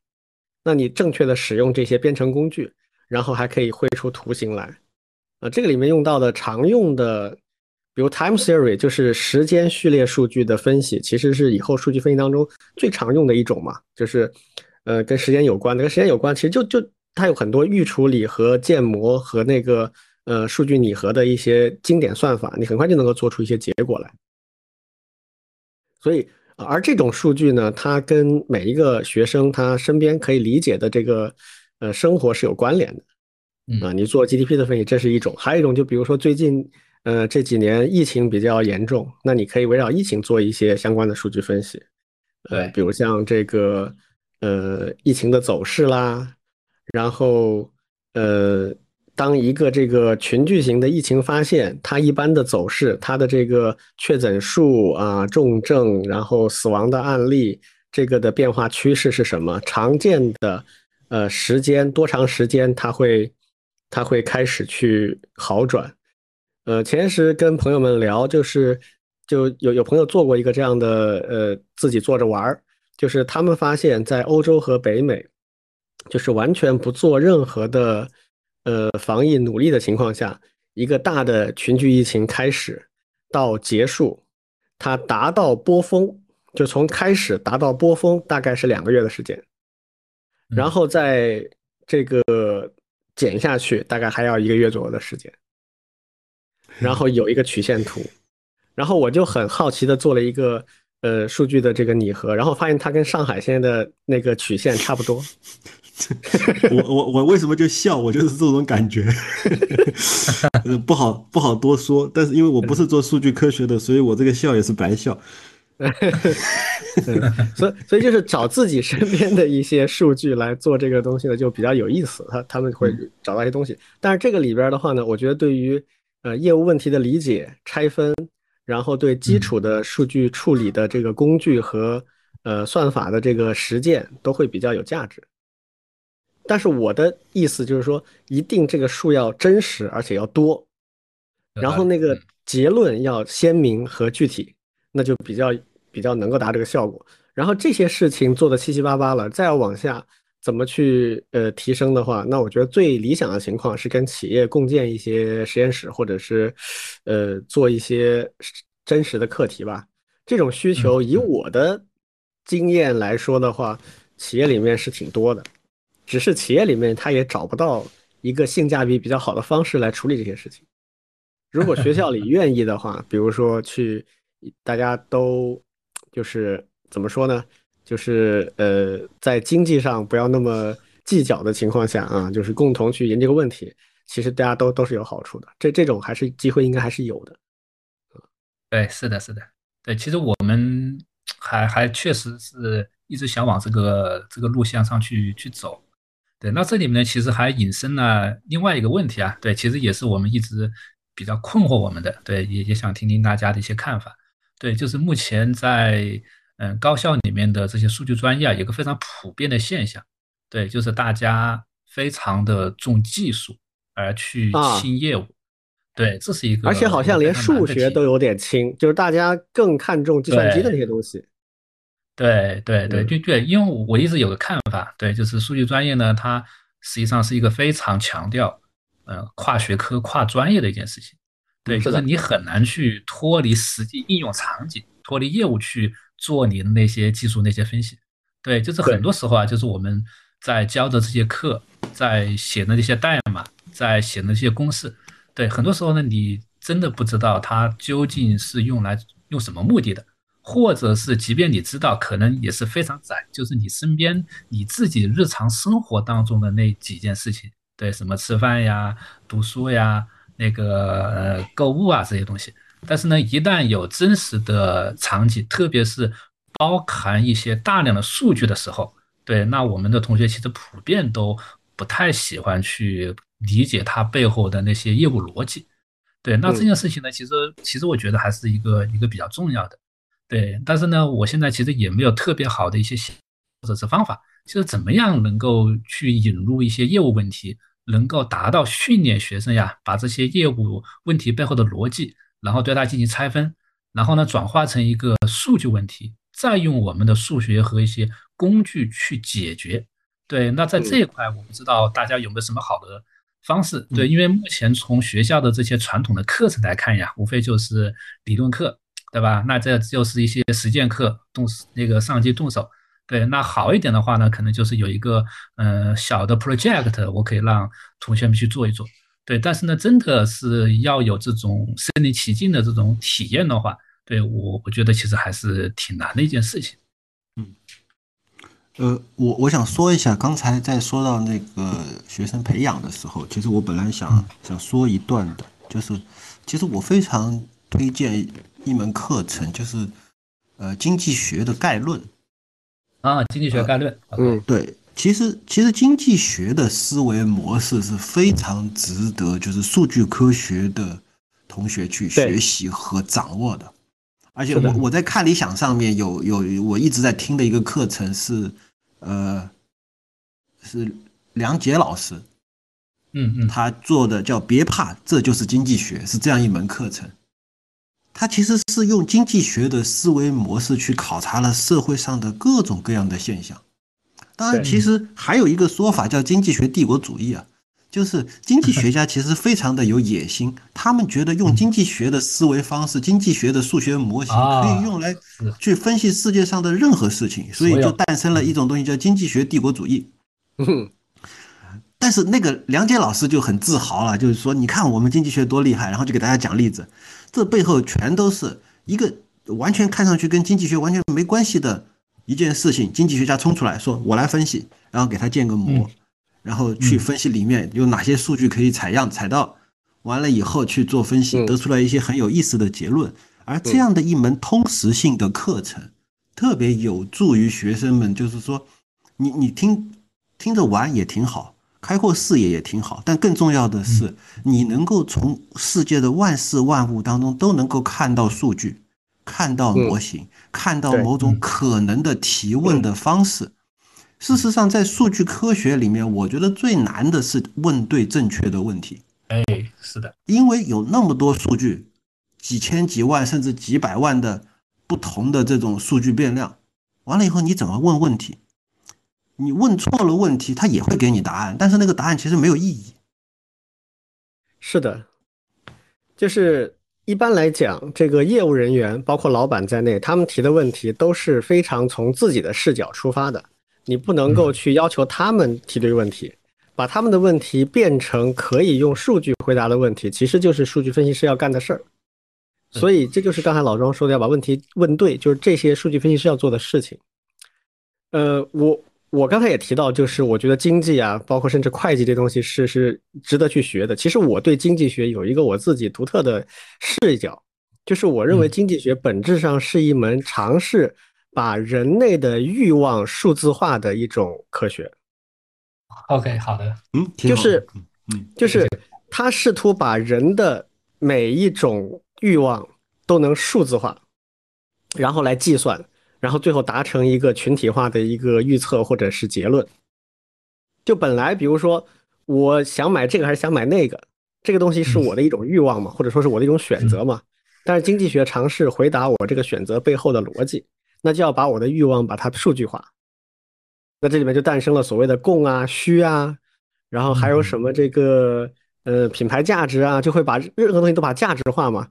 那你正确的使用这些编程工具，然后还可以绘出图形来。呃，这个里面用到的常用的，比如 Time Series 就是时间序列数据的分析，其实是以后数据分析当中最常用的一种嘛，就是呃跟时间有关的，跟时间有关，其实就就它有很多预处理和建模和那个呃数据拟合的一些经典算法，你很快就能够做出一些结果来。所以，而这种数据呢，它跟每一个学生他身边可以理解的这个呃生活是有关联的。啊，你做 G D P 的分析，这是一种；还有一种，就比如说最近，呃，这几年疫情比较严重，那你可以围绕疫情做一些相关的数据分析，呃，比如像这个，呃，疫情的走势啦，然后，呃，当一个这个群聚型的疫情发现，它一般的走势，它的这个确诊数啊、重症，然后死亡的案例，这个的变化趋势是什么？常见的，呃，时间多长时间它会。它会开始去好转，呃，前时跟朋友们聊，就是就有有朋友做过一个这样的，呃，自己坐着玩，就是他们发现，在欧洲和北美，就是完全不做任何的，呃，防疫努力的情况下，一个大的群聚疫情开始到结束，它达到波峰，就从开始达到波峰大概是两个月的时间，然后在这个。减下去大概还要一个月左右的时间，然后有一个曲线图，然后我就很好奇的做了一个呃数据的这个拟合，然后发现它跟上海现在的那个曲线差不多。我我我为什么就笑？我就是这种感觉，不好不好多说，但是因为我不是做数据科学的，所以我这个笑也是白笑。所以所以就是找自己身边的一些数据来做这个东西呢，就比较有意思，他他们会找到一些东西。但是这个里边的话呢，我觉得对于呃业务问题的理解拆分，然后对基础的数据处理的这个工具和呃算法的这个实践都会比较有价值。但是我的意思就是说，一定这个数要真实而且要多，然后那个结论要鲜明和具体，那就比较比较能够达这个效果。然后这些事情做的七七八八了，再要往下怎么去呃提升的话，那我觉得最理想的情况是跟企业共建一些实验室，或者是呃做一些真实的课题吧。这种需求以我的经验来说的话，企业里面是挺多的，只是企业里面他也找不到一个性价比比较好的方式来处理这些事情。如果学校里愿意的话，比如说去大家都就是怎么说呢，就是呃在经济上不要那么计较的情况下啊，就是共同去研究这个问题，其实大家都都是有好处的，这这种还是机会应该还是有的。对，是的，是的，对，其实我们还还确实是一直想往这个这个路线上去去走。对，那这里面呢，其实还引申了另外一个问题啊，对，其实也是我们一直比较困惑我们的，对，也也想听听大家的一些看法。对，就是目前在嗯高校里面的这些数据专业啊，有个非常普遍的现象，对，就是大家非常的重技术而去轻业务。啊，对，这是一个，而且好像连数学都有点轻，就是大家更看重计算机的那些东西。对对对对对，因为我一直有个看法，对，就是数据专业呢，它实际上是一个非常强调呃跨学科跨专业的一件事情。对，就是你很难去脱离实际应用场景，脱离业务去做你的那些技术那些分析。对，就是很多时候啊，就是我们在教的这些课，在写的那些代码，在写的那些公式。对，很多时候呢，你真的不知道它究竟是用来用什么目的的，或者是即便你知道，可能也是非常窄，就是你身边你自己日常生活当中的那几件事情，对，什么吃饭呀、读书呀、那个呃购物啊这些东西。但是呢，一旦有真实的场景，特别是包含一些大量的数据的时候，对，那我们的同学其实普遍都不太喜欢去理解它背后的那些业务逻辑。对，那这件事情呢，其实其实我觉得还是一个一个比较重要的。对，但是呢，我现在其实也没有特别好的一些或者是方法，就是怎么样能够去引入一些业务问题，能够达到训练学生呀，把这些业务问题背后的逻辑，然后对它进行拆分，然后呢转化成一个数据问题，再用我们的数学和一些工具去解决。对，那在这一块我不知道大家有没有什么好的方式。对，因为目前从学校的这些传统的课程来看呀，无非就是理论课，对吧？那这就是一些实践课，动那个上机动手。对，那好一点的话呢，可能就是有一个呃小的 project， 我可以让同学们去做一做。对，但是呢，真的是要有这种身临其境的这种体验的话，对，我我觉得其实还是挺难的一件事情。嗯。呃，我我想说一下，刚才在说到那个学生培养的时候，其实我本来想想说一段的，就是其实我非常推荐一门课程，就是呃经济学的概论啊，经济学概论，呃、嗯，对，其实其实经济学的思维模式是非常值得就是数据科学的同学去学习和掌握的。而且我我在看理想上面有有我一直在听的一个课程是，呃，是梁杰老师，嗯嗯，他做的叫别怕，这就是经济学，是这样一门课程。他其实是用经济学的思维模式去考察了社会上的各种各样的现象。当然，其实还有一个说法叫经济学帝国主义啊。就是经济学家其实非常的有野心，他们觉得用经济学的思维方式、经济学的数学模型可以用来去分析世界上的任何事情，所以就诞生了一种东西叫经济学帝国主义。但是那个梁杰老师就很自豪了，就是说你看我们经济学多厉害，然后就给大家讲例子，这背后全都是一个完全看上去跟经济学完全没关系的一件事情，经济学家冲出来说我来分析，然后给他建个模、嗯，然后去分析里面有哪些数据可以采样采到，完了以后去做分析，得出来一些很有意思的结论。而这样的一门通识性的课程特别有助于学生们，就是说你你听听着玩也挺好，开阔视野也挺好，但更重要的是你能够从世界的万事万物当中都能够看到数据，看到模型，看到某种可能的提问的方式。事实上，在数据科学里面，我觉得最难的是问对正确的问题。哎，是的，因为有那么多数据，几千、几万甚至几百万的不同的这种数据变量，完了以后你怎么问问题？你问错了问题，它也会给你答案，但是那个答案其实没有意义。是的，就是一般来讲，这个业务人员包括老板在内，他们提的问题都是非常从自己的视角出发的。你不能够去要求他们提对问题，把他们的问题变成可以用数据回答的问题，其实就是数据分析师要干的事儿。所以这就是刚才老庄说的要把问题问对，就是这些数据分析师要做的事情。呃，我我刚才也提到，就是我觉得经济啊，包括甚至会计这东西是是值得去学的。其实我对经济学有一个我自己独特的视角，就是我认为经济学本质上是一门尝试把人类的欲望数字化的一种科学。OK， 好的，嗯，就是，就是他试图把人的每一种欲望都能数字化，然后来计算，然后最后达成一个群体化的一个预测或者是结论。就本来比如说我想买这个还是想买那个，这个东西是我的一种欲望嘛，或者说是我的一种选择嘛。但是经济学尝试回答我这个选择背后的逻辑，那就要把我的欲望把它数据化。那这里面就诞生了所谓的供啊、需啊，然后还有什么这个呃品牌价值啊，就会把任何东西都把价值化嘛。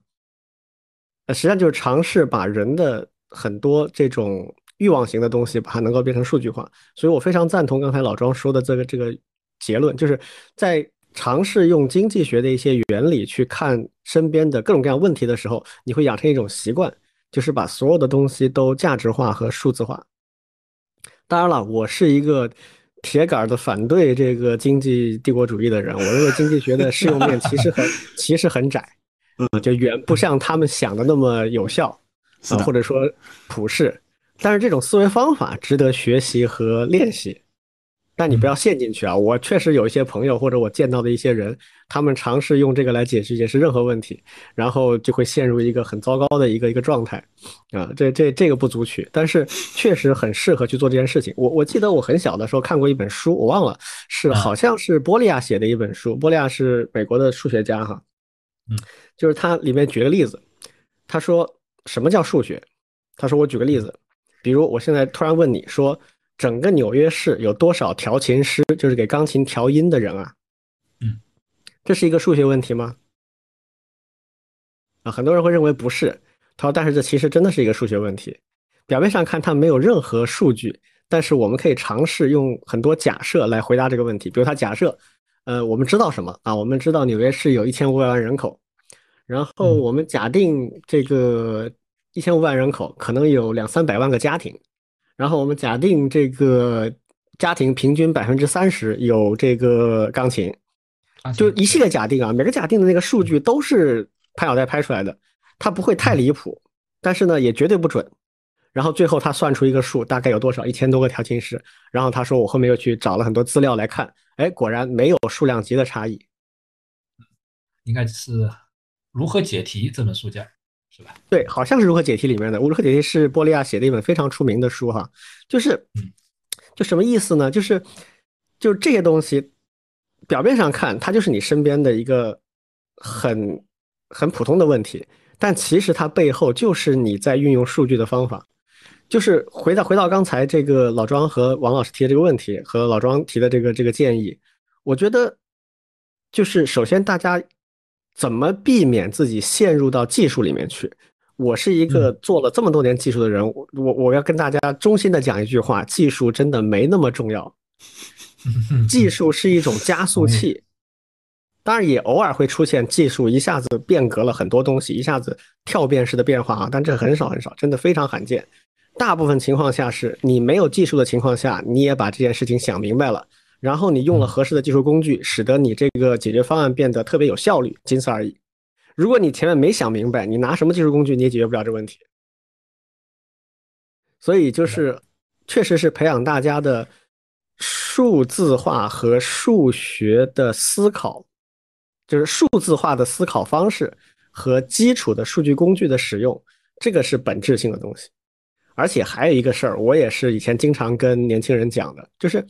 实际上就是尝试把人的很多这种欲望型的东西，把它能够变成数据化。所以我非常赞同刚才老庄说的这个这个结论，就是在尝试用经济学的一些原理去看身边的各种各样问题的时候，你会养成一种习惯，就是把所有的东西都价值化和数字化。当然了，我是一个铁杆的反对这个经济帝国主义的人，我认为经济学的适用面其实很其实很窄，就远不像他们想的那么有效、呃、或者说普世。但是这种思维方法值得学习和练习，但你不要陷进去啊！我确实有一些朋友或者我见到的一些人，他们尝试用这个来解决解释任何问题，然后就会陷入一个很糟糕的一个一个状态啊、呃！这这这个不足取，但是确实很适合去做这件事情。我我记得我很小的时候看过一本书，我忘了是好像是波利亚写的一本书，波利亚是美国的数学家哈，嗯，就是他里面举个例子，他说什么叫数学？他说我举个例子，比如我现在突然问你说，整个纽约市有多少调琴师，就是给钢琴调音的人啊？嗯，这是一个数学问题吗？啊，很多人会认为不是。他说，但是这其实真的是一个数学问题。表面上看它没有任何数据，但是我们可以尝试用很多假设来回答这个问题。比如他假设，呃，我们知道什么啊？我们知道纽约市有一千五百万人口，然后我们假定这个一千五百万人口可能有两三百万个家庭。然后我们假定这个家庭平均 百分之三十 有这个钢琴，就一系列假定啊，每个假定的那个数据都是拍脑袋拍出来的，它不会太离谱，但是呢也绝对不准。然后最后他算出一个数，大概有多少，一千多个调琴师。然后他说我后面又去找了很多资料来看，哎，果然没有数量级的差异。应该是如何解题这门书叫，是吧？对，好像是如何解题里面的。如何解题是波利亚写的一本非常出名的书哈，就是，就什么意思呢？就是，就是这些东西，表面上看它就是你身边的一个很很普通的问题，但其实它背后就是你在运用数据的方法。就是回到回到刚才这个老庄和王老师提的这个问题，和老庄提的这个这个建议，我觉得就是首先大家怎么避免自己陷入到技术里面去？我是一个做了这么多年技术的人，我我要跟大家衷心的讲一句话：技术真的没那么重要。技术是一种加速器，当然也偶尔会出现技术一下子变革了很多东西，一下子跳变式的变化啊，但这很少很少，真的非常罕见。大部分情况下是你没有技术的情况下，你也把这件事情想明白了。然后你用了合适的技术工具，使得你这个解决方案变得特别有效率，仅此而已。如果你前面没想明白，你拿什么技术工具你也解决不了这问题。所以就是，确实是培养大家的数字化和数学的思考，就是数字化的思考方式和基础的数据工具的使用，这个是本质性的东西。而且还有一个事儿，我也是以前经常跟年轻人讲的，就是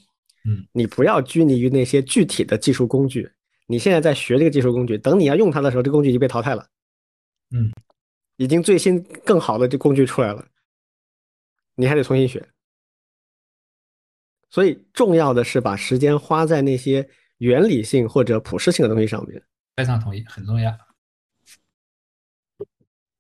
嗯，你不要拘泥于那些具体的技术工具。你现在在学这个技术工具，等你要用它的时候，这工具已经被淘汰了。嗯，已经最新更好的这工具出来了，你还得重新学。所以重要的是把时间花在那些原理性或者普适性的东西上面。非常同意，很重要。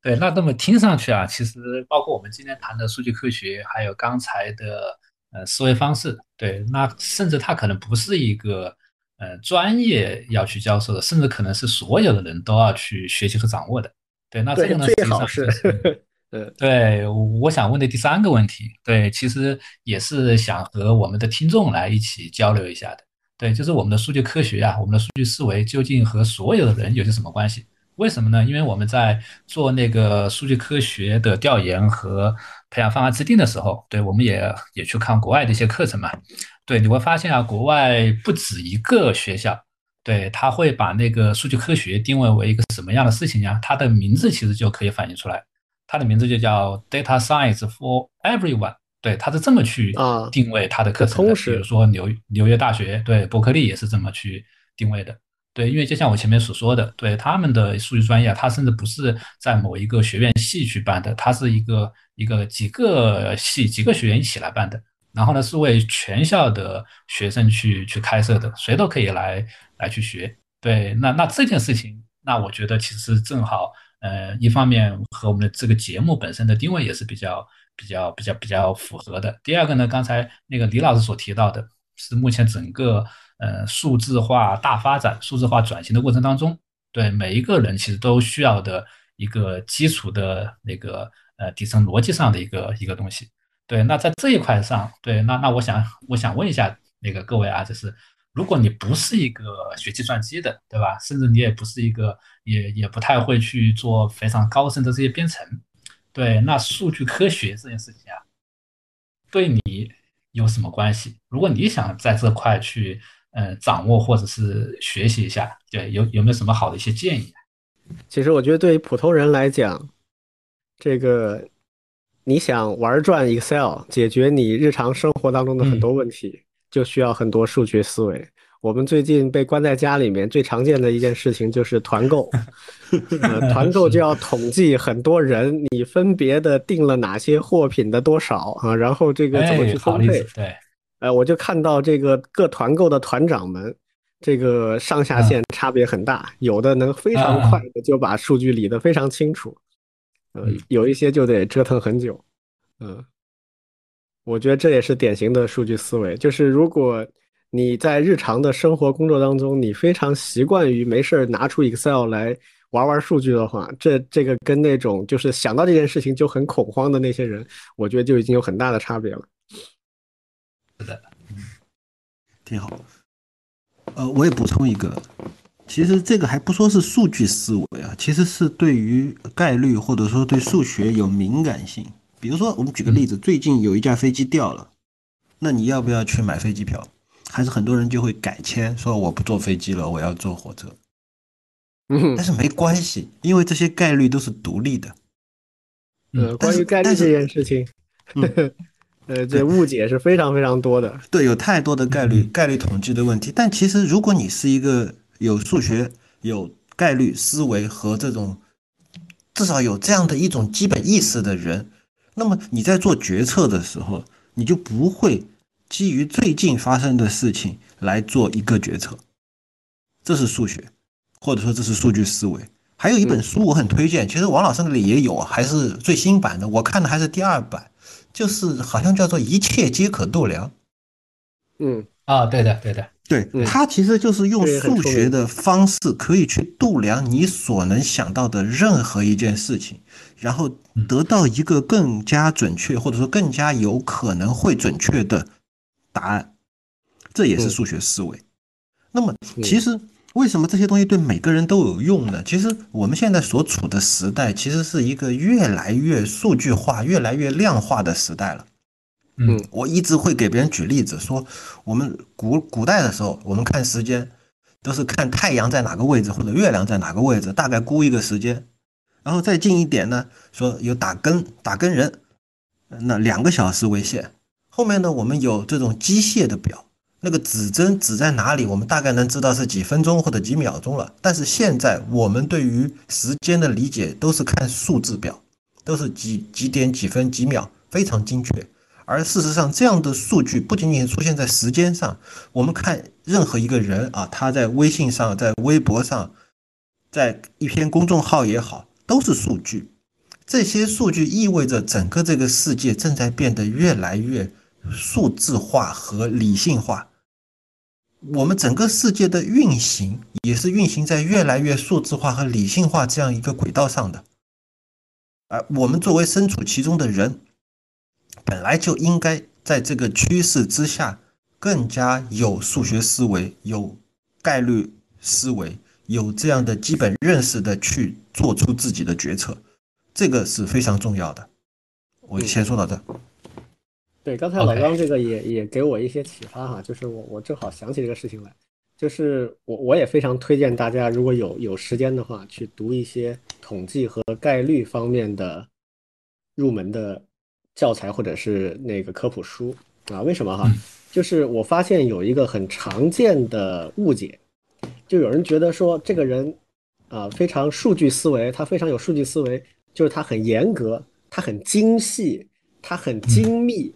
对，那这么听上去啊，其实包括我们今天谈的数据科学，还有刚才的。呃，思维方式，对，那甚至它可能不是一个呃专业要去教授的，甚至可能是所有的人都要去学习和掌握的。对，那这个呢，最好是。对，我想问的第三个问题，对，其实也是想和我们的听众来一起交流一下的。对，就是我们的数据科学啊，我们的数据思维究竟和所有的人有些什么关系？为什么呢？因为我们在做那个数据科学的调研和培养方案制定的时候，对，我们也也去看国外的一些课程嘛。对，你会发现啊，国外不止一个学校。对，他会把那个数据科学定位为一个什么样的事情呀？它的名字其实就可以反映出来，它的名字就叫 Data Science for Everyone。对，他是这么去定位他的课程的。啊、比如说 纽, 纽约大学，对，伯克利也是这么去定位的。对，因为就像我前面所说的，对他们的数据专业，它甚至不是在某一个学院系去办的，它是一个一个几个系几个学院一起来办的。然后呢，是为全校的学生去去开设的，谁都可以来来去学。对，那那这件事情，那我觉得其实正好，呃，一方面和我们的这个节目本身的定位也是比较比较比较比较符合的。第二个呢，刚才那个李老师所提到的，是目前整个呃数字化大发展、数字化转型的过程当中，对每一个人其实都需要的一个基础的那个呃底层逻辑上的一个一个东西。对，那在这一块上，对，那那我想我想问一下那个各位啊，就是如果你不是一个学计算机的，对吧？甚至你也不是一个也也不太会去做非常高深的这些编程，对，那数据科学这件事情啊，对你有什么关系？如果你想在这块去呃掌握或者是学习一下，对，有有没有什么好的一些建议？其实我觉得对于普通人来讲，这个。你想玩转 Excel 解决你日常生活当中的很多问题、嗯、就需要很多数学思维。我们最近被关在家里面最常见的一件事情就是团购、呃、团购就要统计很多人你分别的订了哪些货品的多少啊，然后这个怎么去分配、哎、对，呃，我就看到这个各团购的团长们这个上下限差别很大、嗯、有的能非常快的就把数据理得非常清楚、嗯呃，有一些就得折腾很久，嗯，我觉得这也是典型的数据思维，就是如果你在日常的生活工作当中，你非常习惯于没事拿出 Excel 来玩玩数据的话，这这个跟那种就是想到这件事情就很恐慌的那些人，我觉得就已经有很大的差别了。是的，挺好。呃，我也补充一个。其实这个还不说是数据思维啊，其实是对于概率或者说对数学有敏感性。比如说我们举个例子，最近有一架飞机掉了，那你要不要去买飞机票？还是很多人就会改签，说我不坐飞机了，我要坐火车。嗯，但是没关系，因为这些概率都是独立的。呃、嗯，关于概率这件事情，嗯、呃，这误解是非常非常多的。对，有太多的概率、概率统计的问题。但其实如果你是一个有数学、有概率思维和这种至少有这样的一种基本意识的人，那么你在做决策的时候，你就不会基于最近发生的事情来做一个决策。这是数学，或者说这是数据思维。还有一本书我很推荐，其实王老师那里也有，还是最新版的，我看的还是第二版，就是好像叫做一切皆可度量。嗯啊、哦，对的，对的。对，它其实就是用数学的方式可以去度量你所能想到的任何一件事情，然后得到一个更加准确或者说更加有可能会准确的答案，这也是数学思维。那么其实为什么这些东西对每个人都有用呢？其实我们现在所处的时代其实是一个越来越数据化、越来越量化的时代了。嗯，我一直会给别人举例子，说我们古古代的时候，我们看时间都是看太阳在哪个位置或者月亮在哪个位置，大概估一个时间。然后再近一点呢，说有打更打更人，那两个小时为限。后面呢，我们有这种机械的表，那个指针指在哪里，我们大概能知道是几分钟或者几秒钟了。但是现在我们对于时间的理解都是看数字表，都是几几点几分几秒，非常精确。而事实上，这样的数据不仅仅出现在时间上，我们看任何一个人啊，他在微信上、在微博上、在一篇公众号也好，都是数据。这些数据意味着整个这个世界正在变得越来越数字化和理性化。我们整个世界的运行也是运行在越来越数字化和理性化这样一个轨道上的，而我们作为身处其中的人，本来就应该在这个趋势之下更加有数学思维、有概率思维、有这样的基本认识的去做出自己的决策，这个是非常重要的。我先说到这。对，刚才老张这个也、okay. 也给我一些启发哈，就是我我正好想起这个事情来，就是我我也非常推荐大家，如果有有时间的话，去读一些统计和概率方面的入门的教材或者是那个科普书啊。为什么哈？就是我发现有一个很常见的误解，就有人觉得说这个人啊、呃、非常数据思维，他非常有数据思维，就是他很严格，他很精细，他很精密。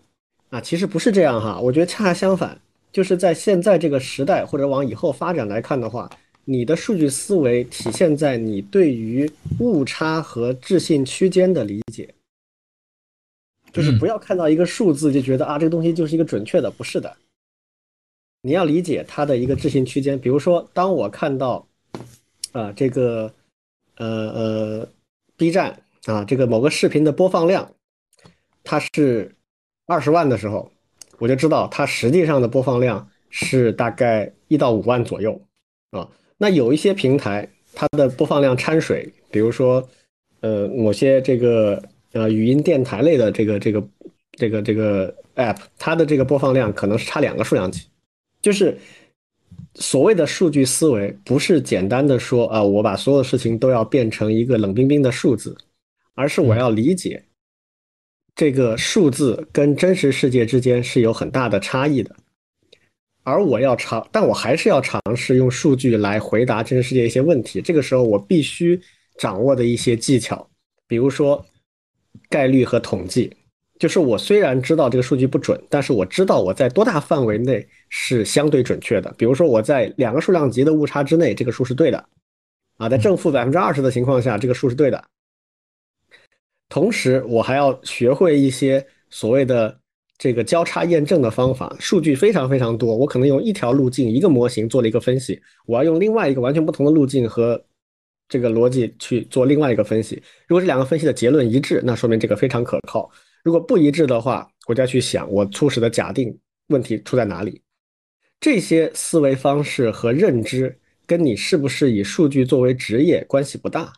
啊，其实不是这样哈，我觉得恰恰相反，就是在现在这个时代或者往以后发展来看的话，你的数据思维体现在你对于误差和置信区间的理解，就是不要看到一个数字就觉得啊这个东西就是一个准确的，不是的，你要理解它的一个置信区间。比如说当我看到啊这个呃呃 B 站啊这个某个视频的播放量它是二十万的时候，我就知道它实际上的播放量是大概一到五万左右啊。那有一些平台它的播放量掺水，比如说呃某些这个呃语音电台类的这个这个这个这个 app， 它的这个播放量可能是差两个数量级。就是所谓的数据思维，不是简单的说啊我把所有的事情都要变成一个冷冰冰的数字，而是我要理解。这个数字跟真实世界之间是有很大的差异的，而我要尝，但我还是要尝试用数据来回答真实世界一些问题。这个时候我必须掌握的一些技巧，比如说概率和统计，就是我虽然知道这个数据不准，但是我知道我在多大范围内是相对准确的。比如说我在两个数量级的误差之内，这个数是对的啊，在正负 百分之二十 的情况下，这个数是对的。同时我还要学会一些所谓的这个交叉验证的方法，数据非常非常多，我可能用一条路径一个模型做了一个分析，我要用另外一个完全不同的路径和这个逻辑去做另外一个分析，如果这两个分析的结论一致，那说明这个非常可靠，如果不一致的话，我就要去想我初始的假定问题出在哪里。这些思维方式和认知跟你是不是以数据作为职业关系不大，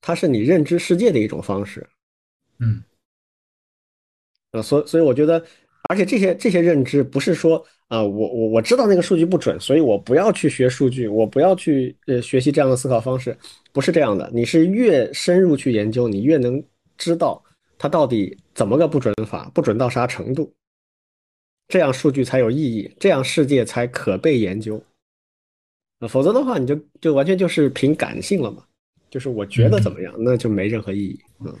它是你认知世界的一种方式。嗯，呃，所所以我觉得，而且这些这些认知不是说啊、呃，我我我知道那个数据不准，所以我不要去学数据，我不要去呃学习这样的思考方式，不是这样的。你是越深入去研究，你越能知道它到底怎么个不准法，不准到啥程度，这样数据才有意义，这样世界才可被研究。呃、否则的话，你就就完全就是凭感性了嘛，就是我觉得怎么样，嗯、那就没任何意义，嗯。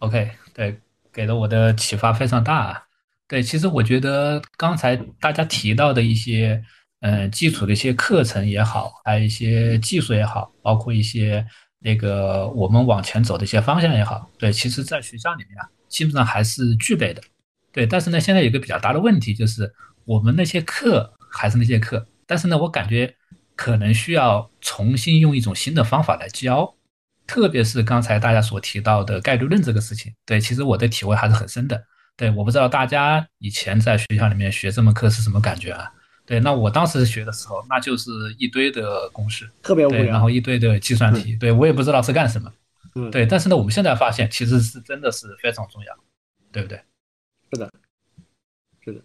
OK， 对，给了我的启发非常大。对，其实我觉得刚才大家提到的一些，嗯，基础的一些课程也好，还有一些技术也好，包括一些那个我们往前走的一些方向也好，对，其实在学校里面啊，基本上还是具备的。对，但是呢，现在有一个比较大的问题就是，我们那些课还是那些课，但是呢，我感觉可能需要重新用一种新的方法来教。特别是刚才大家所提到的概率论这个事情，对，其实我的体会还是很深的。对，我不知道大家以前在学校里面学这门课是什么感觉啊？对，那我当时学的时候，那就是一堆的公式，特别无聊，然后一堆的计算题，嗯、对我也不知道是干什么。嗯，对，但是呢，我们现在发现其实是真的是非常重要，对不对？是的，是的。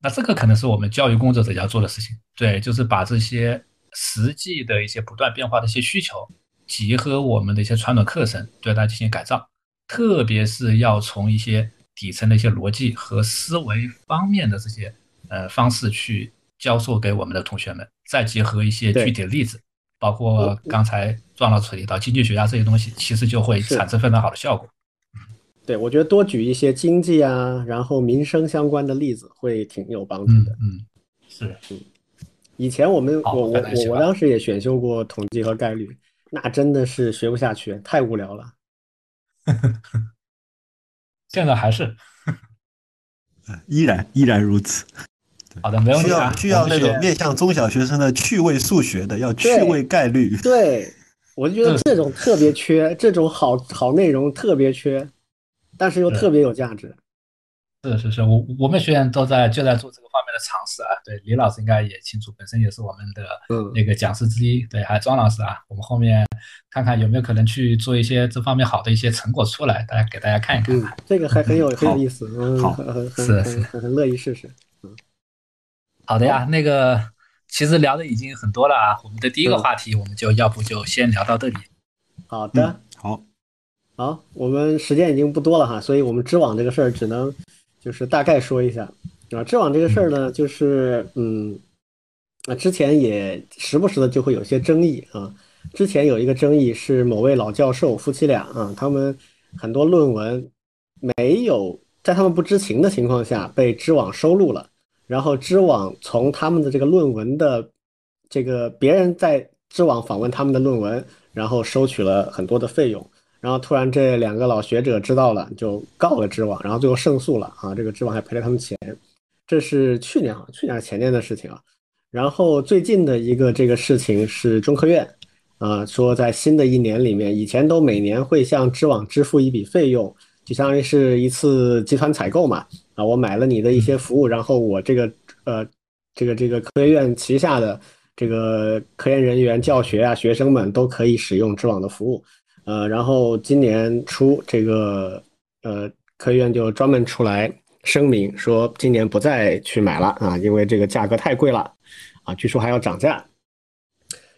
那这个可能是我们教育工作者要做的事情，对，就是把这些实际的一些不断变化的一些需求。结合我们的一些传统课程对它进行改造，特别是要从一些底层的一些逻辑和思维方面的这些呃方式去教授给我们的同学们，再结合一些具体的例子，包括刚才庄老师提到经济学啊这些东西，其实就会产生非常好的效果。对，我觉得多举一些经济啊，然后民生相关的例子会挺有帮助的。嗯，嗯是。嗯，以前我们我我我当时也选修过统计和概率。那真的是学不下去，太无聊了。现在还是，依然依然如此。好的，没问题、啊、需要需要那种面向中小学生的趣味数学的，要趣味概率。对，对，我就觉得这种特别缺，嗯、这种好好内容特别缺，但是又特别有价值。是是是，我我们学院都在就在做这个方面的尝试啊。对，李老师应该也清楚，本身也是我们的那个讲师之一。嗯、对，还有庄老师啊，我们后面看看有没有可能去做一些这方面好的一些成果出来，大家给大家看一看、啊嗯。这个还很有很有意思，嗯、好，是是，很乐意试试。嗯，好的呀，那个其实聊的已经很多了啊。我们的第一个话题，我们就要不就先聊到这里。嗯、好的，嗯、好，好，我们时间已经不多了哈，所以我们知网这个事儿只能。就是大概说一下啊，知网这个事儿呢，就是嗯，之前也时不时的就会有些争议啊。之前有一个争议是某位老教授夫妻俩啊，他们很多论文没有在他们不知情的情况下被知网收录了，然后知网从他们的这个论文的这个别人在知网访问他们的论文，然后收取了很多的费用。然后突然这两个老学者知道了，就告了知网，然后最后胜诉了啊！这个知网还赔了他们钱，这是去年啊，去年还是前年的事情啊。然后最近的一个这个事情是中科院啊、呃，说在新的一年里面，以前都每年会向知网支付一笔费用，就相当于是一次集团采购嘛啊，我买了你的一些服务，然后我这个呃这个这个科学院旗下的这个科研人员、教学啊、学生们都可以使用知网的服务。呃，然后今年初，这个呃，科学院就专门出来声明说，今年不再去买了啊，因为这个价格太贵了啊，据说还要涨价。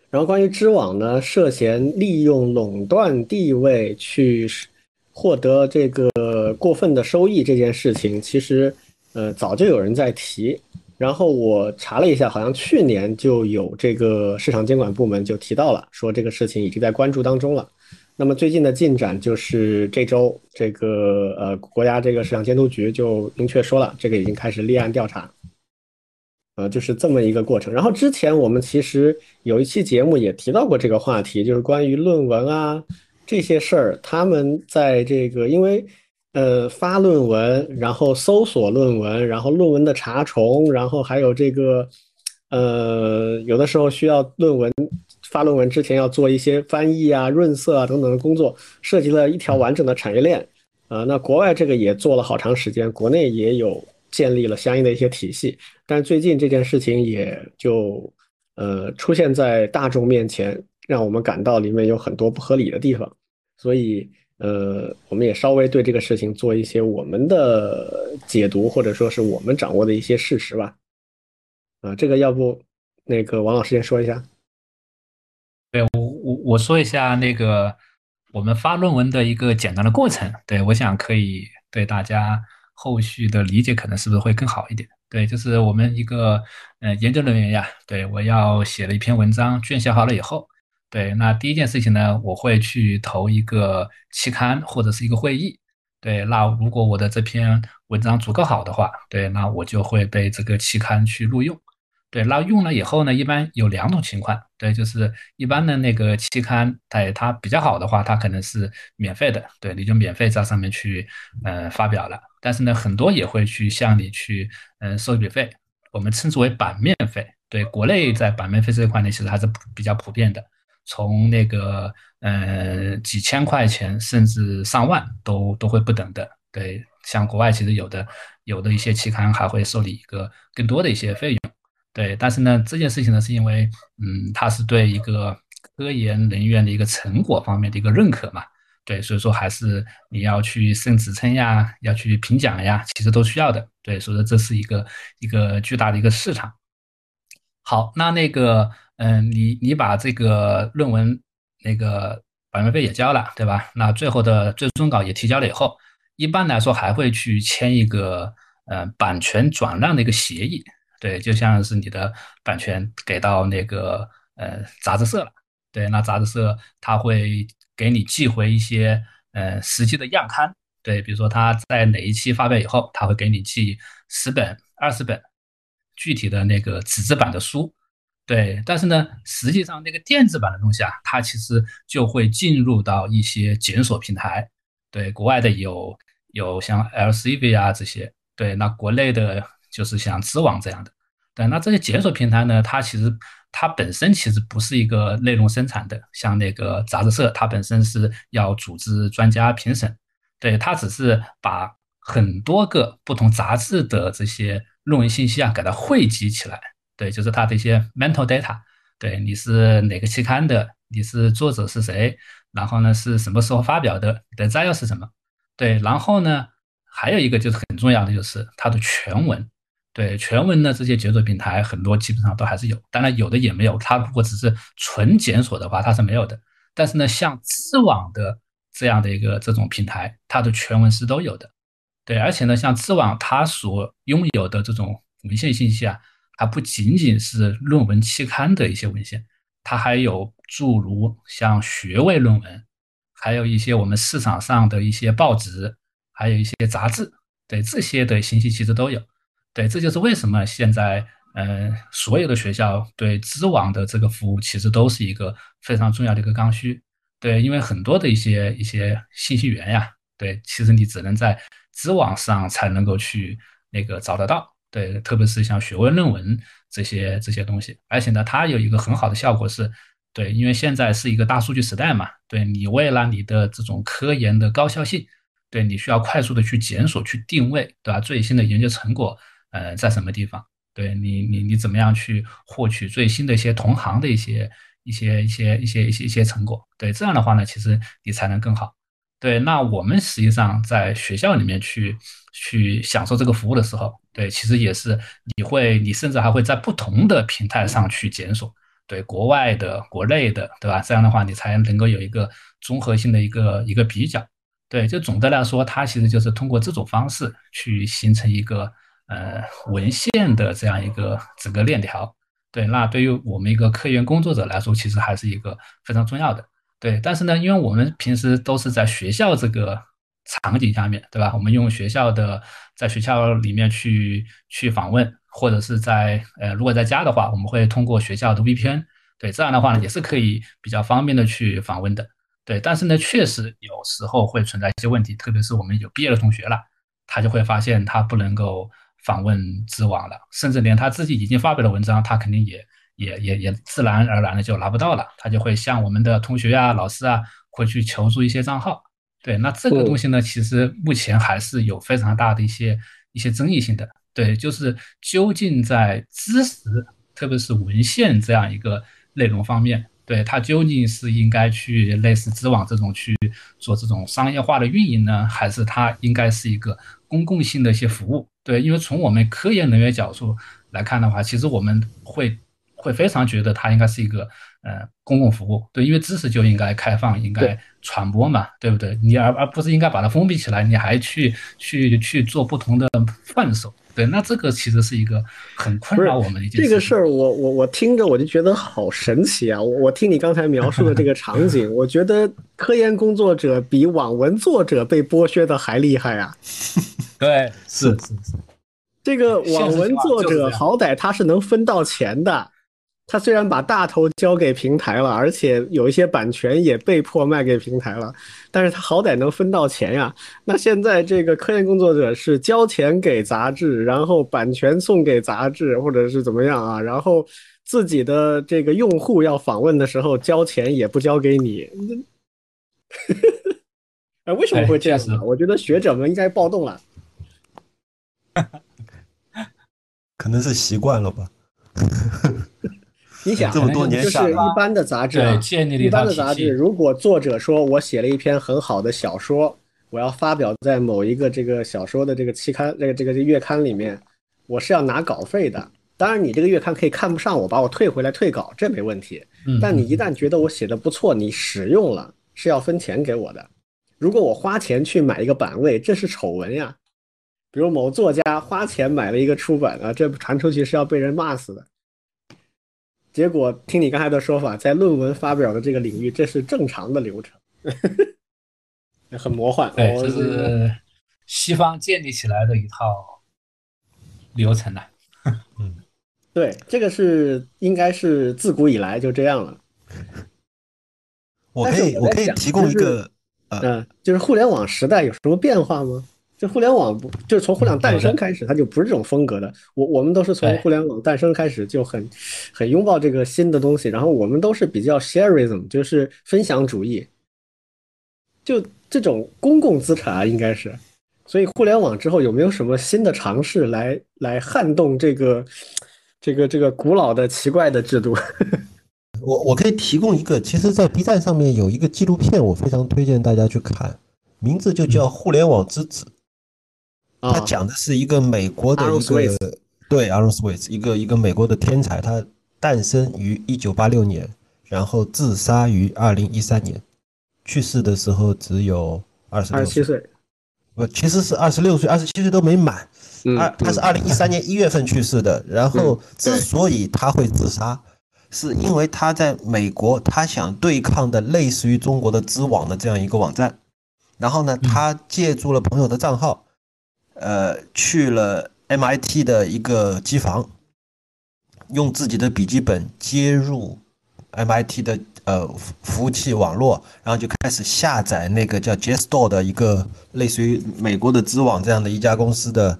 然后关于知网呢，涉嫌利用垄断地位去获得这个过分的收益这件事情，其实呃早就有人在提。然后我查了一下，好像去年就有这个市场监管部门就提到了，说这个事情已经在关注当中了。那么最近的进展就是这周这个呃国家这个市场监督局就明确说了，这个已经开始立案调查，呃就是这么一个过程。然后之前我们其实有一期节目也提到过这个话题，就是关于论文啊这些事儿，他们在这个因为呃发论文，然后搜索论文，然后论文的查重，然后还有这个呃有的时候需要论文发论文之前要做一些翻译啊、润色啊等等的工作，涉及了一条完整的产业链。呃，那国外这个也做了好长时间，国内也有建立了相应的一些体系，但最近这件事情也就呃出现在大众面前，让我们感到里面有很多不合理的地方。所以呃，我们也稍微对这个事情做一些我们的解读，或者说是我们掌握的一些事实吧。啊、呃，这个要不那个王老师先说一下。对，我我我说一下那个我们发论文的一个简单的过程，对，我想可以对大家后续的理解可能是不是会更好一点。对，就是我们一个呃研究人员呀，对，我要写了一篇文章，卷写好了以后，对，那第一件事情呢，我会去投一个期刊或者是一个会议。对，那如果我的这篇文章足够好的话，对，那我就会被这个期刊去录用。对，那用了以后呢，一般有两种情况。对，就是一般的那个期刊，它它比较好的话，它可能是免费的，对，你就免费在上面去呃发表了。但是呢，很多也会去向你去嗯、呃、收一笔费，我们称之为版面费。对，国内在版面费这一块呢，其实还是比较普遍的，从那个呃几千块钱甚至上万都都会不等的。对，像国外其实有的有的一些期刊还会收你一个更多的一些费用。对，但是呢，这件事情呢，是因为，嗯，它是对一个科研人员的一个成果方面的一个认可嘛，对，所以说还是你要去升职称呀，要去评奖呀，其实都需要的，对，所以说这是一个一个巨大的一个市场。好，那那个，嗯、呃，你你把这个论文那个版面费也交了，对吧？那最后的最终稿也提交了以后，一般来说还会去签一个呃版权转让的一个协议。对，就像是你的版权给到那个呃杂志社了，对，那杂志社他会给你寄回一些呃实际的样刊，对，比如说他在哪一期发表以后，他会给你寄十本、二十本具体的那个纸质版的书，对，但是呢，实际上那个电子版的东西啊，它其实就会进入到一些检索平台，对，国外的有有像 L C V 啊这些，对，那国内的就是像知网这样的。对，那这些检索平台呢，它其实它本身其实不是一个内容生产的，像那个杂志社，它本身是要组织专家评审，对，它只是把很多个不同杂志的这些论文信息啊，给它汇集起来，对，就是它的一些 metadata， 对，你是哪个期刊的，你是作者是谁，然后呢是什么时候发表的，你的摘要是什么，对，然后呢还有一个就是很重要的就是它的全文，对，全文呢这些检索平台很多基本上都还是有，当然有的也没有，它如果只是纯检索的话它是没有的，但是呢像知网的这样的一个这种平台，它的全文是都有的，对，而且呢像知网它所拥有的这种文献信息啊，它不仅仅是论文期刊的一些文献，它还有诸如像学位论文，还有一些我们市场上的一些报纸，还有一些杂志，对，这些的信息其实都有，对，这就是为什么现在呃所有的学校对知网的这个服务其实都是一个非常重要的一个刚需，对，因为很多的一些一些信息源呀，对，其实你只能在知网上才能够去那个找得到，对，特别是像学位论文这些这些东西，而且呢它有一个很好的效果是，对，因为现在是一个大数据时代嘛，对，你为了你的这种科研的高效性，对，你需要快速的去检索去定位，对吧？最新的研究成果呃在什么地方，对，你你你怎么样去获取最新的一些同行的一些一些一些一些一些一些成果，对，这样的话呢其实你才能更好，对，那我们实际上在学校里面去去享受这个服务的时候，对，其实也是你会你甚至还会在不同的平台上去检索，对，国外的国内的，对吧？这样的话你才能够有一个综合性的一个一个比较，对，就总的来说，它其实就是通过这种方式去形成一个呃文献的这样一个整个链条，对，那对于我们一个科研工作者来说，其实还是一个非常重要的，对，但是呢，因为我们平时都是在学校这个场景下面，对吧？我们用学校的在学校里面去去访问，或者是在呃如果在家的话，我们会通过学校的 V P N， 对，这样的话呢也是可以比较方便的去访问的。对，但是呢，确实有时候会存在一些问题，特别是我们有毕业的同学了，他就会发现他不能够访问知网了，甚至连他自己已经发表的文章，他肯定也也也也自然而然的就拿不到了，他就会向我们的同学啊、老师啊，会去求助一些账号。对，那这个东西呢，其实目前还是有非常大的一些一些争议性的。对，就是究竟在知识，特别是文献这样一个内容方面。对，它究竟是应该去类似知网这种去做这种商业化的运营呢，还是它应该是一个公共性的一些服务？对，因为从我们科研人员角度来看的话，其实我们会会非常觉得它应该是一个呃公共服务。对，因为知识就应该开放，应该传播嘛，对不对？你而而不是应该把它封闭起来，你还去去去做不同的贩售。对，那这个其实是一个很困扰我们的一件事。这个事儿，我我我听着我就觉得好神奇啊！我我听你刚才描述的这个场景，我觉得科研工作者比网文作者被剥削的还厉害啊！对，是是是。这个网文作者好歹他是能分到钱的，他虽然把大头交给平台了，而且有一些版权也被迫卖给平台了，但是他好歹能分到钱呀。那现在这个科研工作者是交钱给杂志，然后版权送给杂志，或者是怎么样啊，然后自己的这个用户要访问的时候交钱也不交给你。哎，为什么会这样呢？我觉得学者们应该暴动了。可能是习惯了吧。你想这么多年下来，就是一般的杂志、啊，一般的杂志，如果作者说我写了一篇很好的小说，我要发表在某一个这个小说的这个期刊、这个这个月刊里面，我是要拿稿费的。当然，你这个月刊可以看不上我，把我退回来退稿，这没问题。但你一旦觉得我写的不错，你使用了是要分钱给我的。如果我花钱去买一个版位，这是丑闻呀。比如某作家花钱买了一个出版啊，这传出去是要被人骂死的。结果听你刚才的说法，在论文发表的这个领域，这是正常的流程。很魔幻。对，这是西方建立起来的一套流程了。嗯，对，这个是应该是自古以来就这样了。我可以我可以提供一个，嗯、呃，就是互联网时代有什么变化吗？这互联网就是从互联网诞生开始，它就不是这种风格的。我我们都是从互联网诞生开始就很很拥抱这个新的东西，然后我们都是比较 shareism， 就是分享主义，就这种公共资产啊，应该是。所以互联网之后有没有什么新的尝试来来撼动这个这个这个古老的奇怪的制度？我我可以提供一个，其实在 B 站上面有一个纪录片，我非常推荐大家去看，名字就叫《互联网之子》。嗯、他讲的是一个美国的一个、啊、对 Aaron Swartz 一个一个美国的天才，他诞生于一九八六年，然后自杀于二零一三年，去世的时候只有二十六岁。我其实是二十六岁二十七岁都没满、嗯、他是二零一三年一月份去世的、嗯、然后之所以他会自杀、嗯、是因为他在美国他想对抗的类似于中国的知网的这样一个网站，然后呢他借助了朋友的账号、嗯、呃，去了 M I T 的一个机房，用自己的笔记本接入 M I T 的呃，服务器网络，然后就开始下载那个叫 J S T O R 的一个类似于美国的知网这样的一家公司的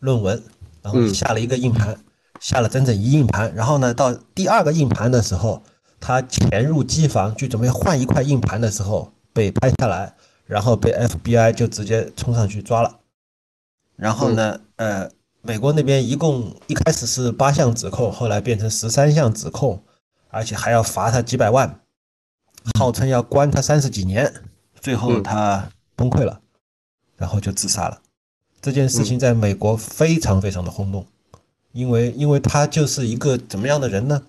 论文，然后下了一个硬盘，下了整整一硬盘，然后呢，到第二个硬盘的时候，他潜入机房去准备换一块硬盘的时候被拍下来，然后被 F B I 就直接冲上去抓了。然后呢，呃，美国那边一共一开始是八项指控，后来变成十三项指控。而且还要罚他几百万，号称要关他三十几年，最后他崩溃了，然后就自杀了。这件事情在美国非常非常的轰动，因为因为他就是一个怎么样的人呢？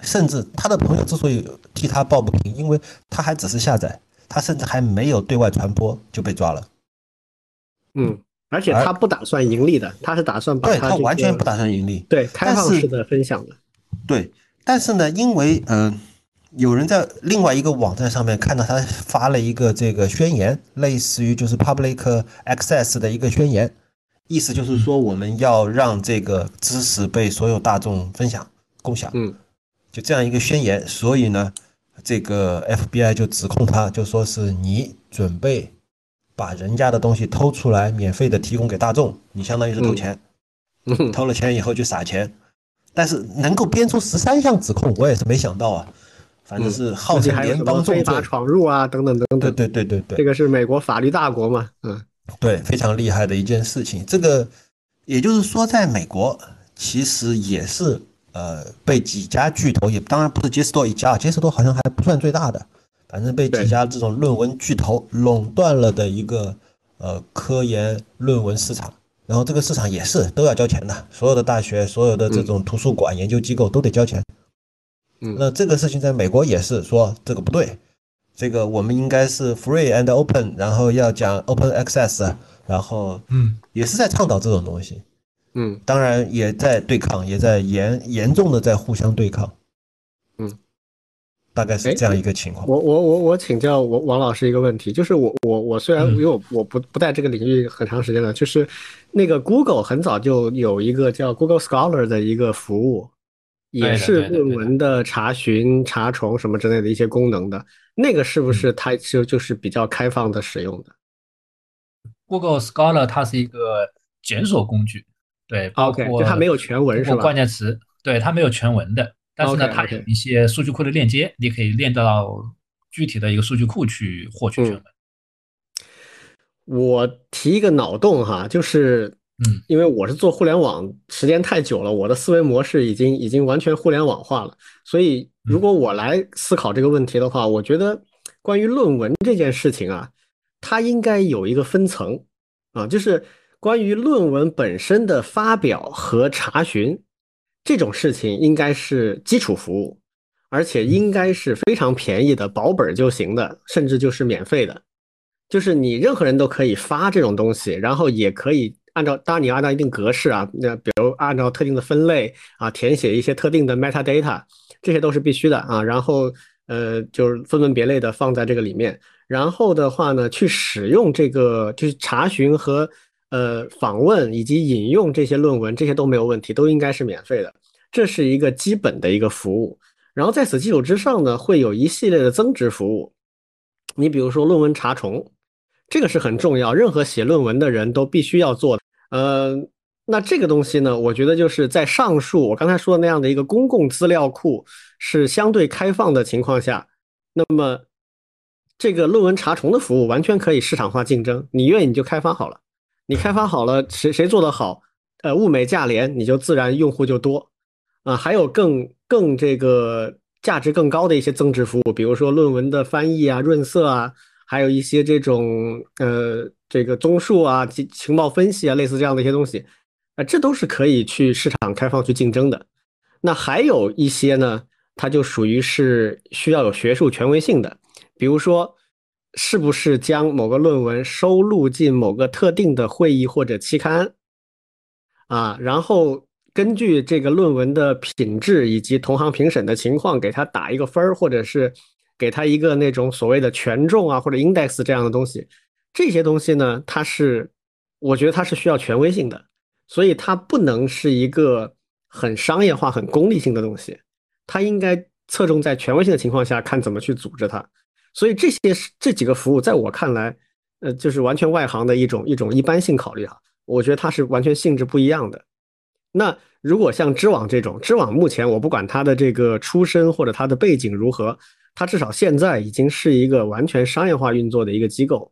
甚至他的朋友之所以替他抱不平，因为他还只是下载，他甚至还没有对外传播就被抓了。嗯，而且他不打算盈利的，他是打算把他对他完全不打算盈利，对开放式的分享的，对。但是呢，因为嗯、呃，有人在另外一个网站上面看到他发了一个这个宣言，类似于就是 public access 的一个宣言，意思就是说我们要让这个知识被所有大众分享、共享，嗯，就这样一个宣言。所以呢，这个 F B I 就指控他，就说是你准备把人家的东西偷出来，免费的提供给大众，你相当于是偷钱，嗯、偷了钱以后就撒钱。但是能够编出十三项指控，我也是没想到啊。反正是号称联邦重罪、嗯、非法闯入啊，等等等等。对对对对对，这个是美国法律大国嘛，嗯，对，非常厉害的一件事情。这个也就是说，在美国其实也是呃被几家巨头，也当然不是 J S T O R 一家 ，J S T O R 好像还不算最大的，反正被几家这种论文巨头垄断了的一个呃科研论文市场。然后这个市场也是都要交钱的，所有的大学、所有的这种图书馆、研究机构都得交钱。嗯，那这个事情在美国也是说这个不对，这个我们应该是 free and open， 然后要讲 open access， 然后嗯，也是在倡导这种东西。嗯，当然也在对抗，也在严严重的在互相对抗。嗯，大概是这样一个情况。我我我我请教我王老师一个问题，就是我我我虽然因为我我不不在这个领域很长时间了，就是那个 Google 很早就有一个叫 Google Scholar 的一个服务，也是论文的查询、查重什么之类的一些功能的，那个是不是它就就是比较开放的使用的 ？Google Scholar 它是一个检索工具，对 ，OK， 就它没有全文是吧？关键词，对，它没有全文的。但是呢， okay, okay. 它有一些数据库的链接，你可以链到具体的一个数据库去获取全文。我提一个脑洞哈，就是，嗯，因为我是做互联网时间太久了，我的思维模式已经已经完全互联网化了，所以如果我来思考这个问题的话，嗯、我觉得关于论文这件事情啊，它应该有一个分层啊，就是关于论文本身的发表和查询。这种事情应该是基础服务，而且应该是非常便宜的，保本就行的，甚至就是免费的，就是你任何人都可以发这种东西，然后也可以按照，当然你按照一定格式啊，那比如按照特定的分类啊，填写一些特定的 metadata， 这些都是必须的啊，然后呃就是分门别类的放在这个里面，然后的话呢去使用这个去查询和呃，访问以及引用这些论文，这些都没有问题，都应该是免费的。这是一个基本的一个服务。然后在此基础之上呢，会有一系列的增值服务。你比如说论文查重，这个是很重要，任何写论文的人都必须要做的。呃，那这个东西呢，我觉得就是在上述我刚才说的那样的一个公共资料库是相对开放的情况下，那么这个论文查重的服务完全可以市场化竞争，你愿意你就开发好了，你开发好了谁谁做得好，呃，物美价廉，你就自然用户就多啊、呃。还有更更这个价值更高的一些增值服务，比如说论文的翻译啊、润色啊，还有一些这种呃这个综述啊、情报分析啊，类似这样的一些东西啊、呃，这都是可以去市场开放去竞争的。那还有一些呢，它就属于是需要有学术权威性的。比如说，是不是将某个论文收录进某个特定的会议或者期刊啊？然后根据这个论文的品质以及同行评审的情况，给他打一个分，或者是给他一个那种所谓的权重啊，或者 index 这样的东西。这些东西呢，它是我觉得它是需要权威性的，所以它不能是一个很商业化、很功利性的东西，它应该侧重在权威性的情况下，看怎么去组织它。所以这些这几个服务在我看来呃，就是完全外行的一种一种一般性考虑哈，我觉得它是完全性质不一样的。那如果像知网这种，知网目前我不管它的这个出身或者它的背景如何，它至少现在已经是一个完全商业化运作的一个机构，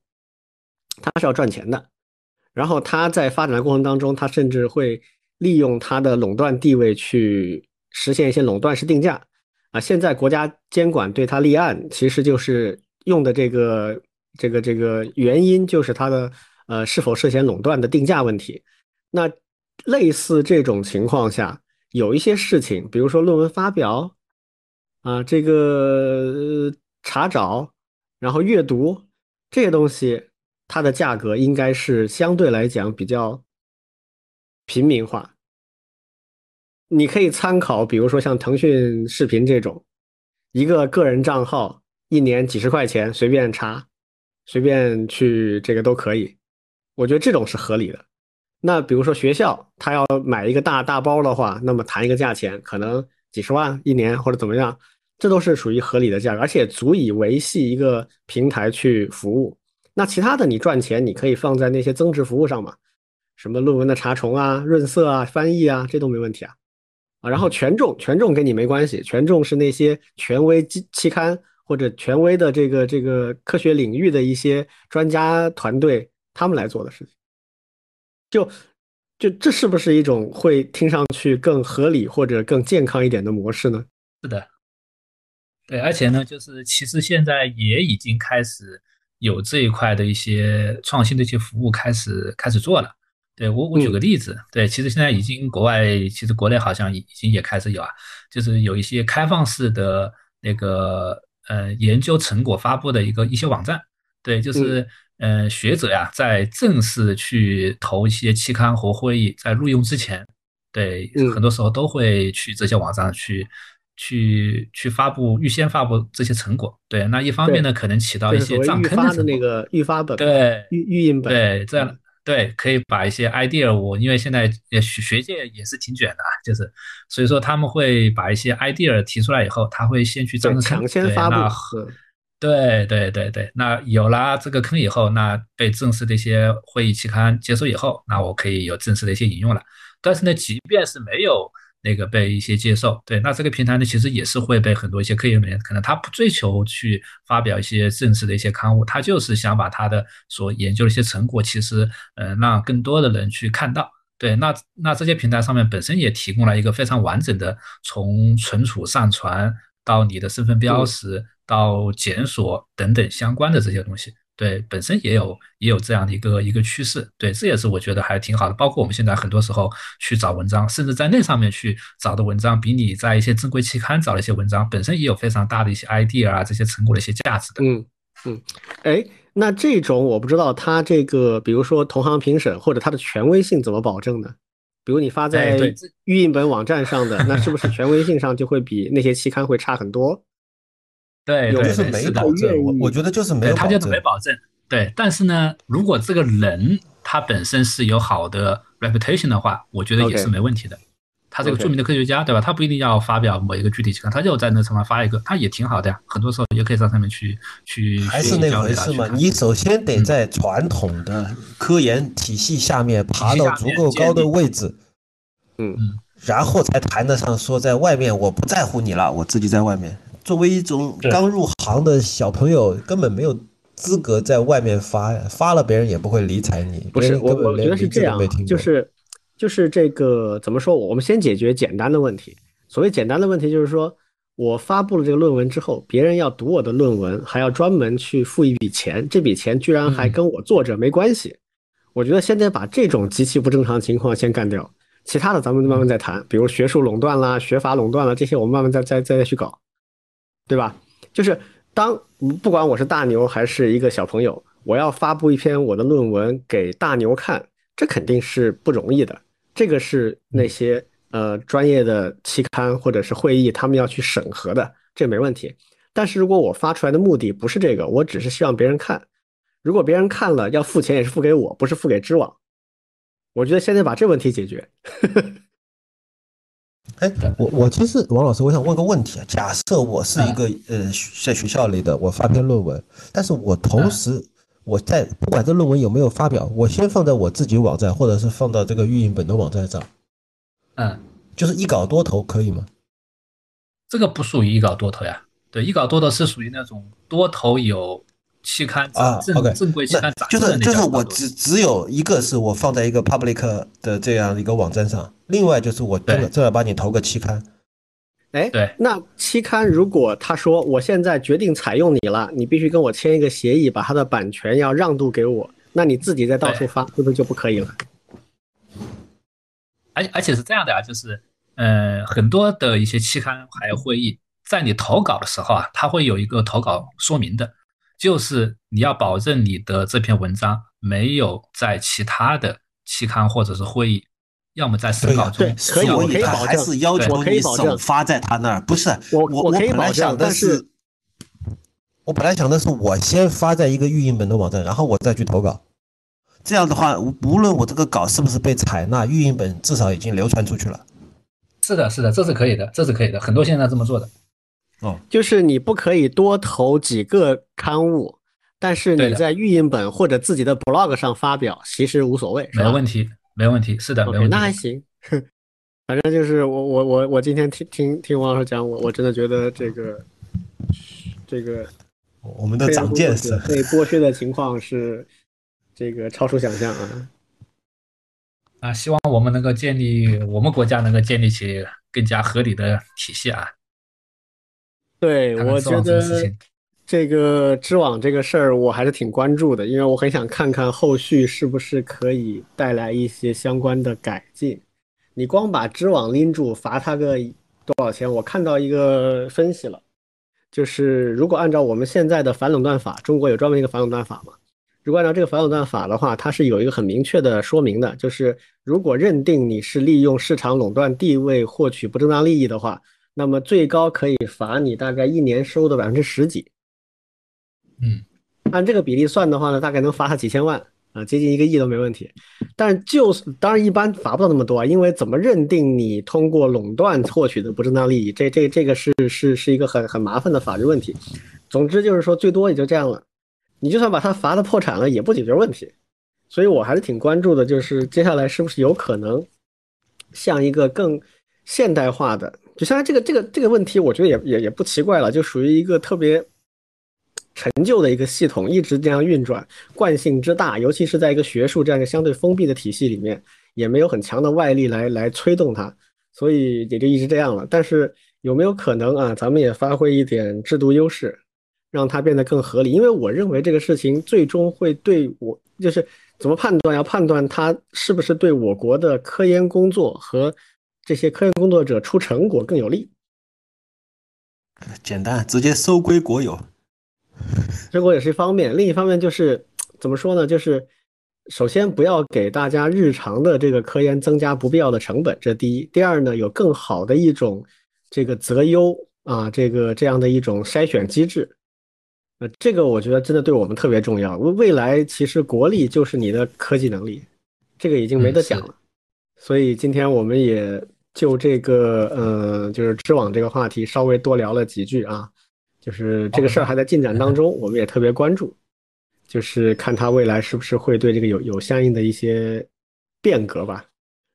它是要赚钱的，然后它在发展的过程当中，它甚至会利用它的垄断地位去实现一些垄断式定价啊，现在国家监管对它立案，其实就是用的这个这个这个原因就是它的呃是否涉嫌垄断的定价问题。那类似这种情况下，有一些事情，比如说论文发表啊，这个查找，然后阅读这些东西，它的价格应该是相对来讲比较平民化。你可以参考比如说像腾讯视频这种，一个个人账号一年几十块钱，随便查随便去这个都可以，我觉得这种是合理的。那比如说学校他要买一个大大包的话，那么谈一个价钱可能几十万一年或者怎么样，这都是属于合理的价格，而且足以维系一个平台去服务。那其他的你赚钱你可以放在那些增值服务上嘛，什么论文的查重啊、润色啊、翻译啊，这都没问题啊。然后权重，权重跟你没关系，权重是那些权威期刊或者权威的这个这个科学领域的一些专家团队他们来做的事情。就就这是不是一种会听上去更合理或者更健康一点的模式呢？是的，对，而且呢，就是其实现在也已经开始有这一块的一些创新的一些服务开始开始做了。对，我我举个例子、嗯、对，其实现在已经国外，其实国内好像已经也开始有啊，就是有一些开放式的那个呃研究成果发布的一个一些网站，对，就是呃学者呀在正式去投一些期刊和会议，在录用之前，对，很多时候都会去这些网站去去去发布，预先发布这些成果。对，那一方面呢可能起到一些占坑的成果，那个预发本，对，预预印本，对，这样。对，可以把一些 idea， 我因为现在学界也是挺卷的，就是所以说他们会把一些 idea 提出来以后，他会先去占个坑，先发布。对对对对，那有了这个坑以后，那被正式的一些会议期刊接收以后，那我可以有正式的一些引用了。但是呢，即便是没有那个被一些接受，对，那这个平台呢，其实也是会被很多一些科研人员，可能他不追求去发表一些正式的一些刊物，他就是想把他的所研究的一些成果，其实呃让更多的人去看到。对，那那这些平台上面本身也提供了一个非常完整的，从存储、上传到你的身份标识、嗯、到检索等等相关的这些东西。对，本身也有也有这样的一个一个趋势，对，这也是我觉得还挺好的。包括我们现在很多时候去找文章，甚至在那上面去找的文章，比你在一些正规期刊找的一些文章，本身也有非常大的一些 idea 啊，这些成果的一些价值的。嗯嗯，哎，那这种我不知道它这个，比如说同行评审或者它的权威性怎么保证呢？比如你发在预印本网站上的，哎、那是不是权威性上就会比那些期刊会差很多？对，就是没保证，我我觉得就是没有保证，他就是没保证。对，但是呢，如果这个人他本身是有好的 reputation 的话，我觉得也是没问题的。Okay. 他是一个著名的科学家， okay. 对吧？他不一定要发表某一个具体期刊，他就在那上面发一个，他也挺好的呀。很多时候也可以上上面去去。还是那回事嘛，你首先得在传统的科研体系下面爬到足够高的位置，嗯，然后才谈得上说在外面我不在乎你了，我自己在外面。作为一种刚入行的小朋友，根本没有资格在外面发，发了别人也不会理睬你。不是，我我觉得是这样，就是就是这个怎么说？我们先解决简单的问题。所谓简单的问题，就是说我发布了这个论文之后，别人要读我的论文，还要专门去付一笔钱，这笔钱居然还跟我作者没关系。嗯、我觉得先得把这种极其不正常的情况先干掉，其他的咱们慢慢再谈，比如学术垄断啦、学法垄断啦，这些我们慢慢再再再去搞。对吧？就是当不管我是大牛还是一个小朋友，我要发布一篇我的论文给大牛看，这肯定是不容易的。这个是那些呃专业的期刊或者是会议他们要去审核的，这没问题。但是如果我发出来的目的不是这个，我只是希望别人看，如果别人看了要付钱也是付给我，不是付给知网。我觉得现在把这问题解决。哎，我我其实王老师，我想问个问题啊。假设我是一个呃在学校里的，我发篇论文，但是我同时我在不管这论文有没有发表，我先放在我自己网站，或者是放到这个预印本的网站上，嗯，就是一稿多投可以吗？这个不属于一稿多投呀，对，一稿多投是属于那种多投有期刊啊 ，OK， 正规期刊杂志的那种。就是就是我只只有一个是我放在一个 public 的这样一个网站上，另外就是我正儿八经投个期刊。哎，对，那期刊如果他说我现在决定采用你了，你必须跟我签一个协议，把他的版权要让渡给我，那你自己再到处发，会不会就不可以了？而而且是这样的啊，就是呃，很多的一些期刊还有会议，在你投稿的时候啊，它会有一个投稿说明的。就是你要保证你的这篇文章没有在其他的期刊或者是会议，要么在审稿中，所以我还是要求你首发在他那儿。不是，我我本来想的是，我本来想的是我先发在一个预印本的网站，然后我再去投稿。这样的话，无论我这个稿是不是被采纳，预印本至少已经流传出去了。是的，是的，这是可以的，这是可以的，很多现在这么做的。哦，就是你不可以多投几个刊物，但是你在预印本或者自己的 blog 上发表，其实无所谓，没问题，没问题，是的， okay, 没问题，那还行。反正就是我我我我今天听听听王老师讲，我我真的觉得这个这个我们的长见识被剥削的情况是这个超出想象啊。啊，希望我们能够建立，我们国家能够建立起更加合理的体系啊。对，我觉得这个知网这个事儿我还是挺关注的，因为我很想看看后续是不是可以带来一些相关的改进。你光把知网拎住罚他个多少钱，我看到一个分析了，就是如果按照我们现在的反垄断法，中国有专门一个反垄断法嘛，如果按照这个反垄断法的话，它是有一个很明确的说明的，就是如果认定你是利用市场垄断地位获取不正当利益的话，那么最高可以罚你大概一年收的百分之十几，嗯，按这个比例算的话呢，大概能罚他几千万啊，接近一个亿都没问题。但是就是当然一般罚不到那么多啊，因为怎么认定你通过垄断获取的不正当利益，这这这个是是是一个很很麻烦的法律问题。总之就是说最多也就这样了，你就算把他罚的破产了，也不解决问题。所以我还是挺关注的，就是接下来是不是有可能像一个更现代化的。就现在这个这个这个问题，我觉得也也也不奇怪了，就属于一个特别陈旧的一个系统，一直这样运转，惯性之大，尤其是在一个学术这样一个相对封闭的体系里面，也没有很强的外力来来推动它，所以也就一直这样了。但是有没有可能啊，咱们也发挥一点制度优势，让它变得更合理？因为我认为这个事情最终会对我，就是怎么判断，要判断它是不是对我国的科研工作和这些科研工作者出成果更有利。简单，直接收归国有。这个也是一方面，另一方面就是怎么说呢？就是首先不要给大家日常的这个科研增加不必要的成本，这第一。第二呢，有更好的一种这个择优啊，这个这样的一种筛选机制。呃，这个我觉得真的对我们特别重要。未来其实国力就是你的科技能力，这个已经没得讲了。嗯、所以今天我们也。就这个呃，就是知网这个话题稍微多聊了几句啊，就是这个事儿还在进展当中，我们也特别关注，就是看它未来是不是会对这个有有相应的一些变革吧。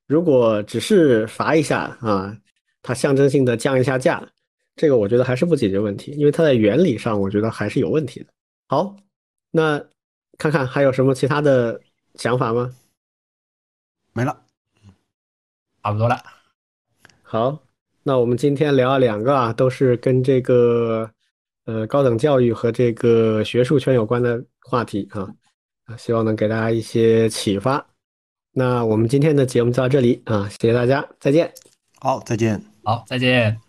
如果只是罚一下啊，它象征性的降一下价，这个我觉得还是不解决问题，因为它在原理上我觉得还是有问题的。好，那看看还有什么其他的想法吗？没了，差不多了。好，那我们今天聊了两个啊，都是跟这个呃高等教育和这个学术圈有关的话题啊，希望能给大家一些启发。那我们今天的节目就到这里啊，谢谢大家，再见。好，再见。好，再见。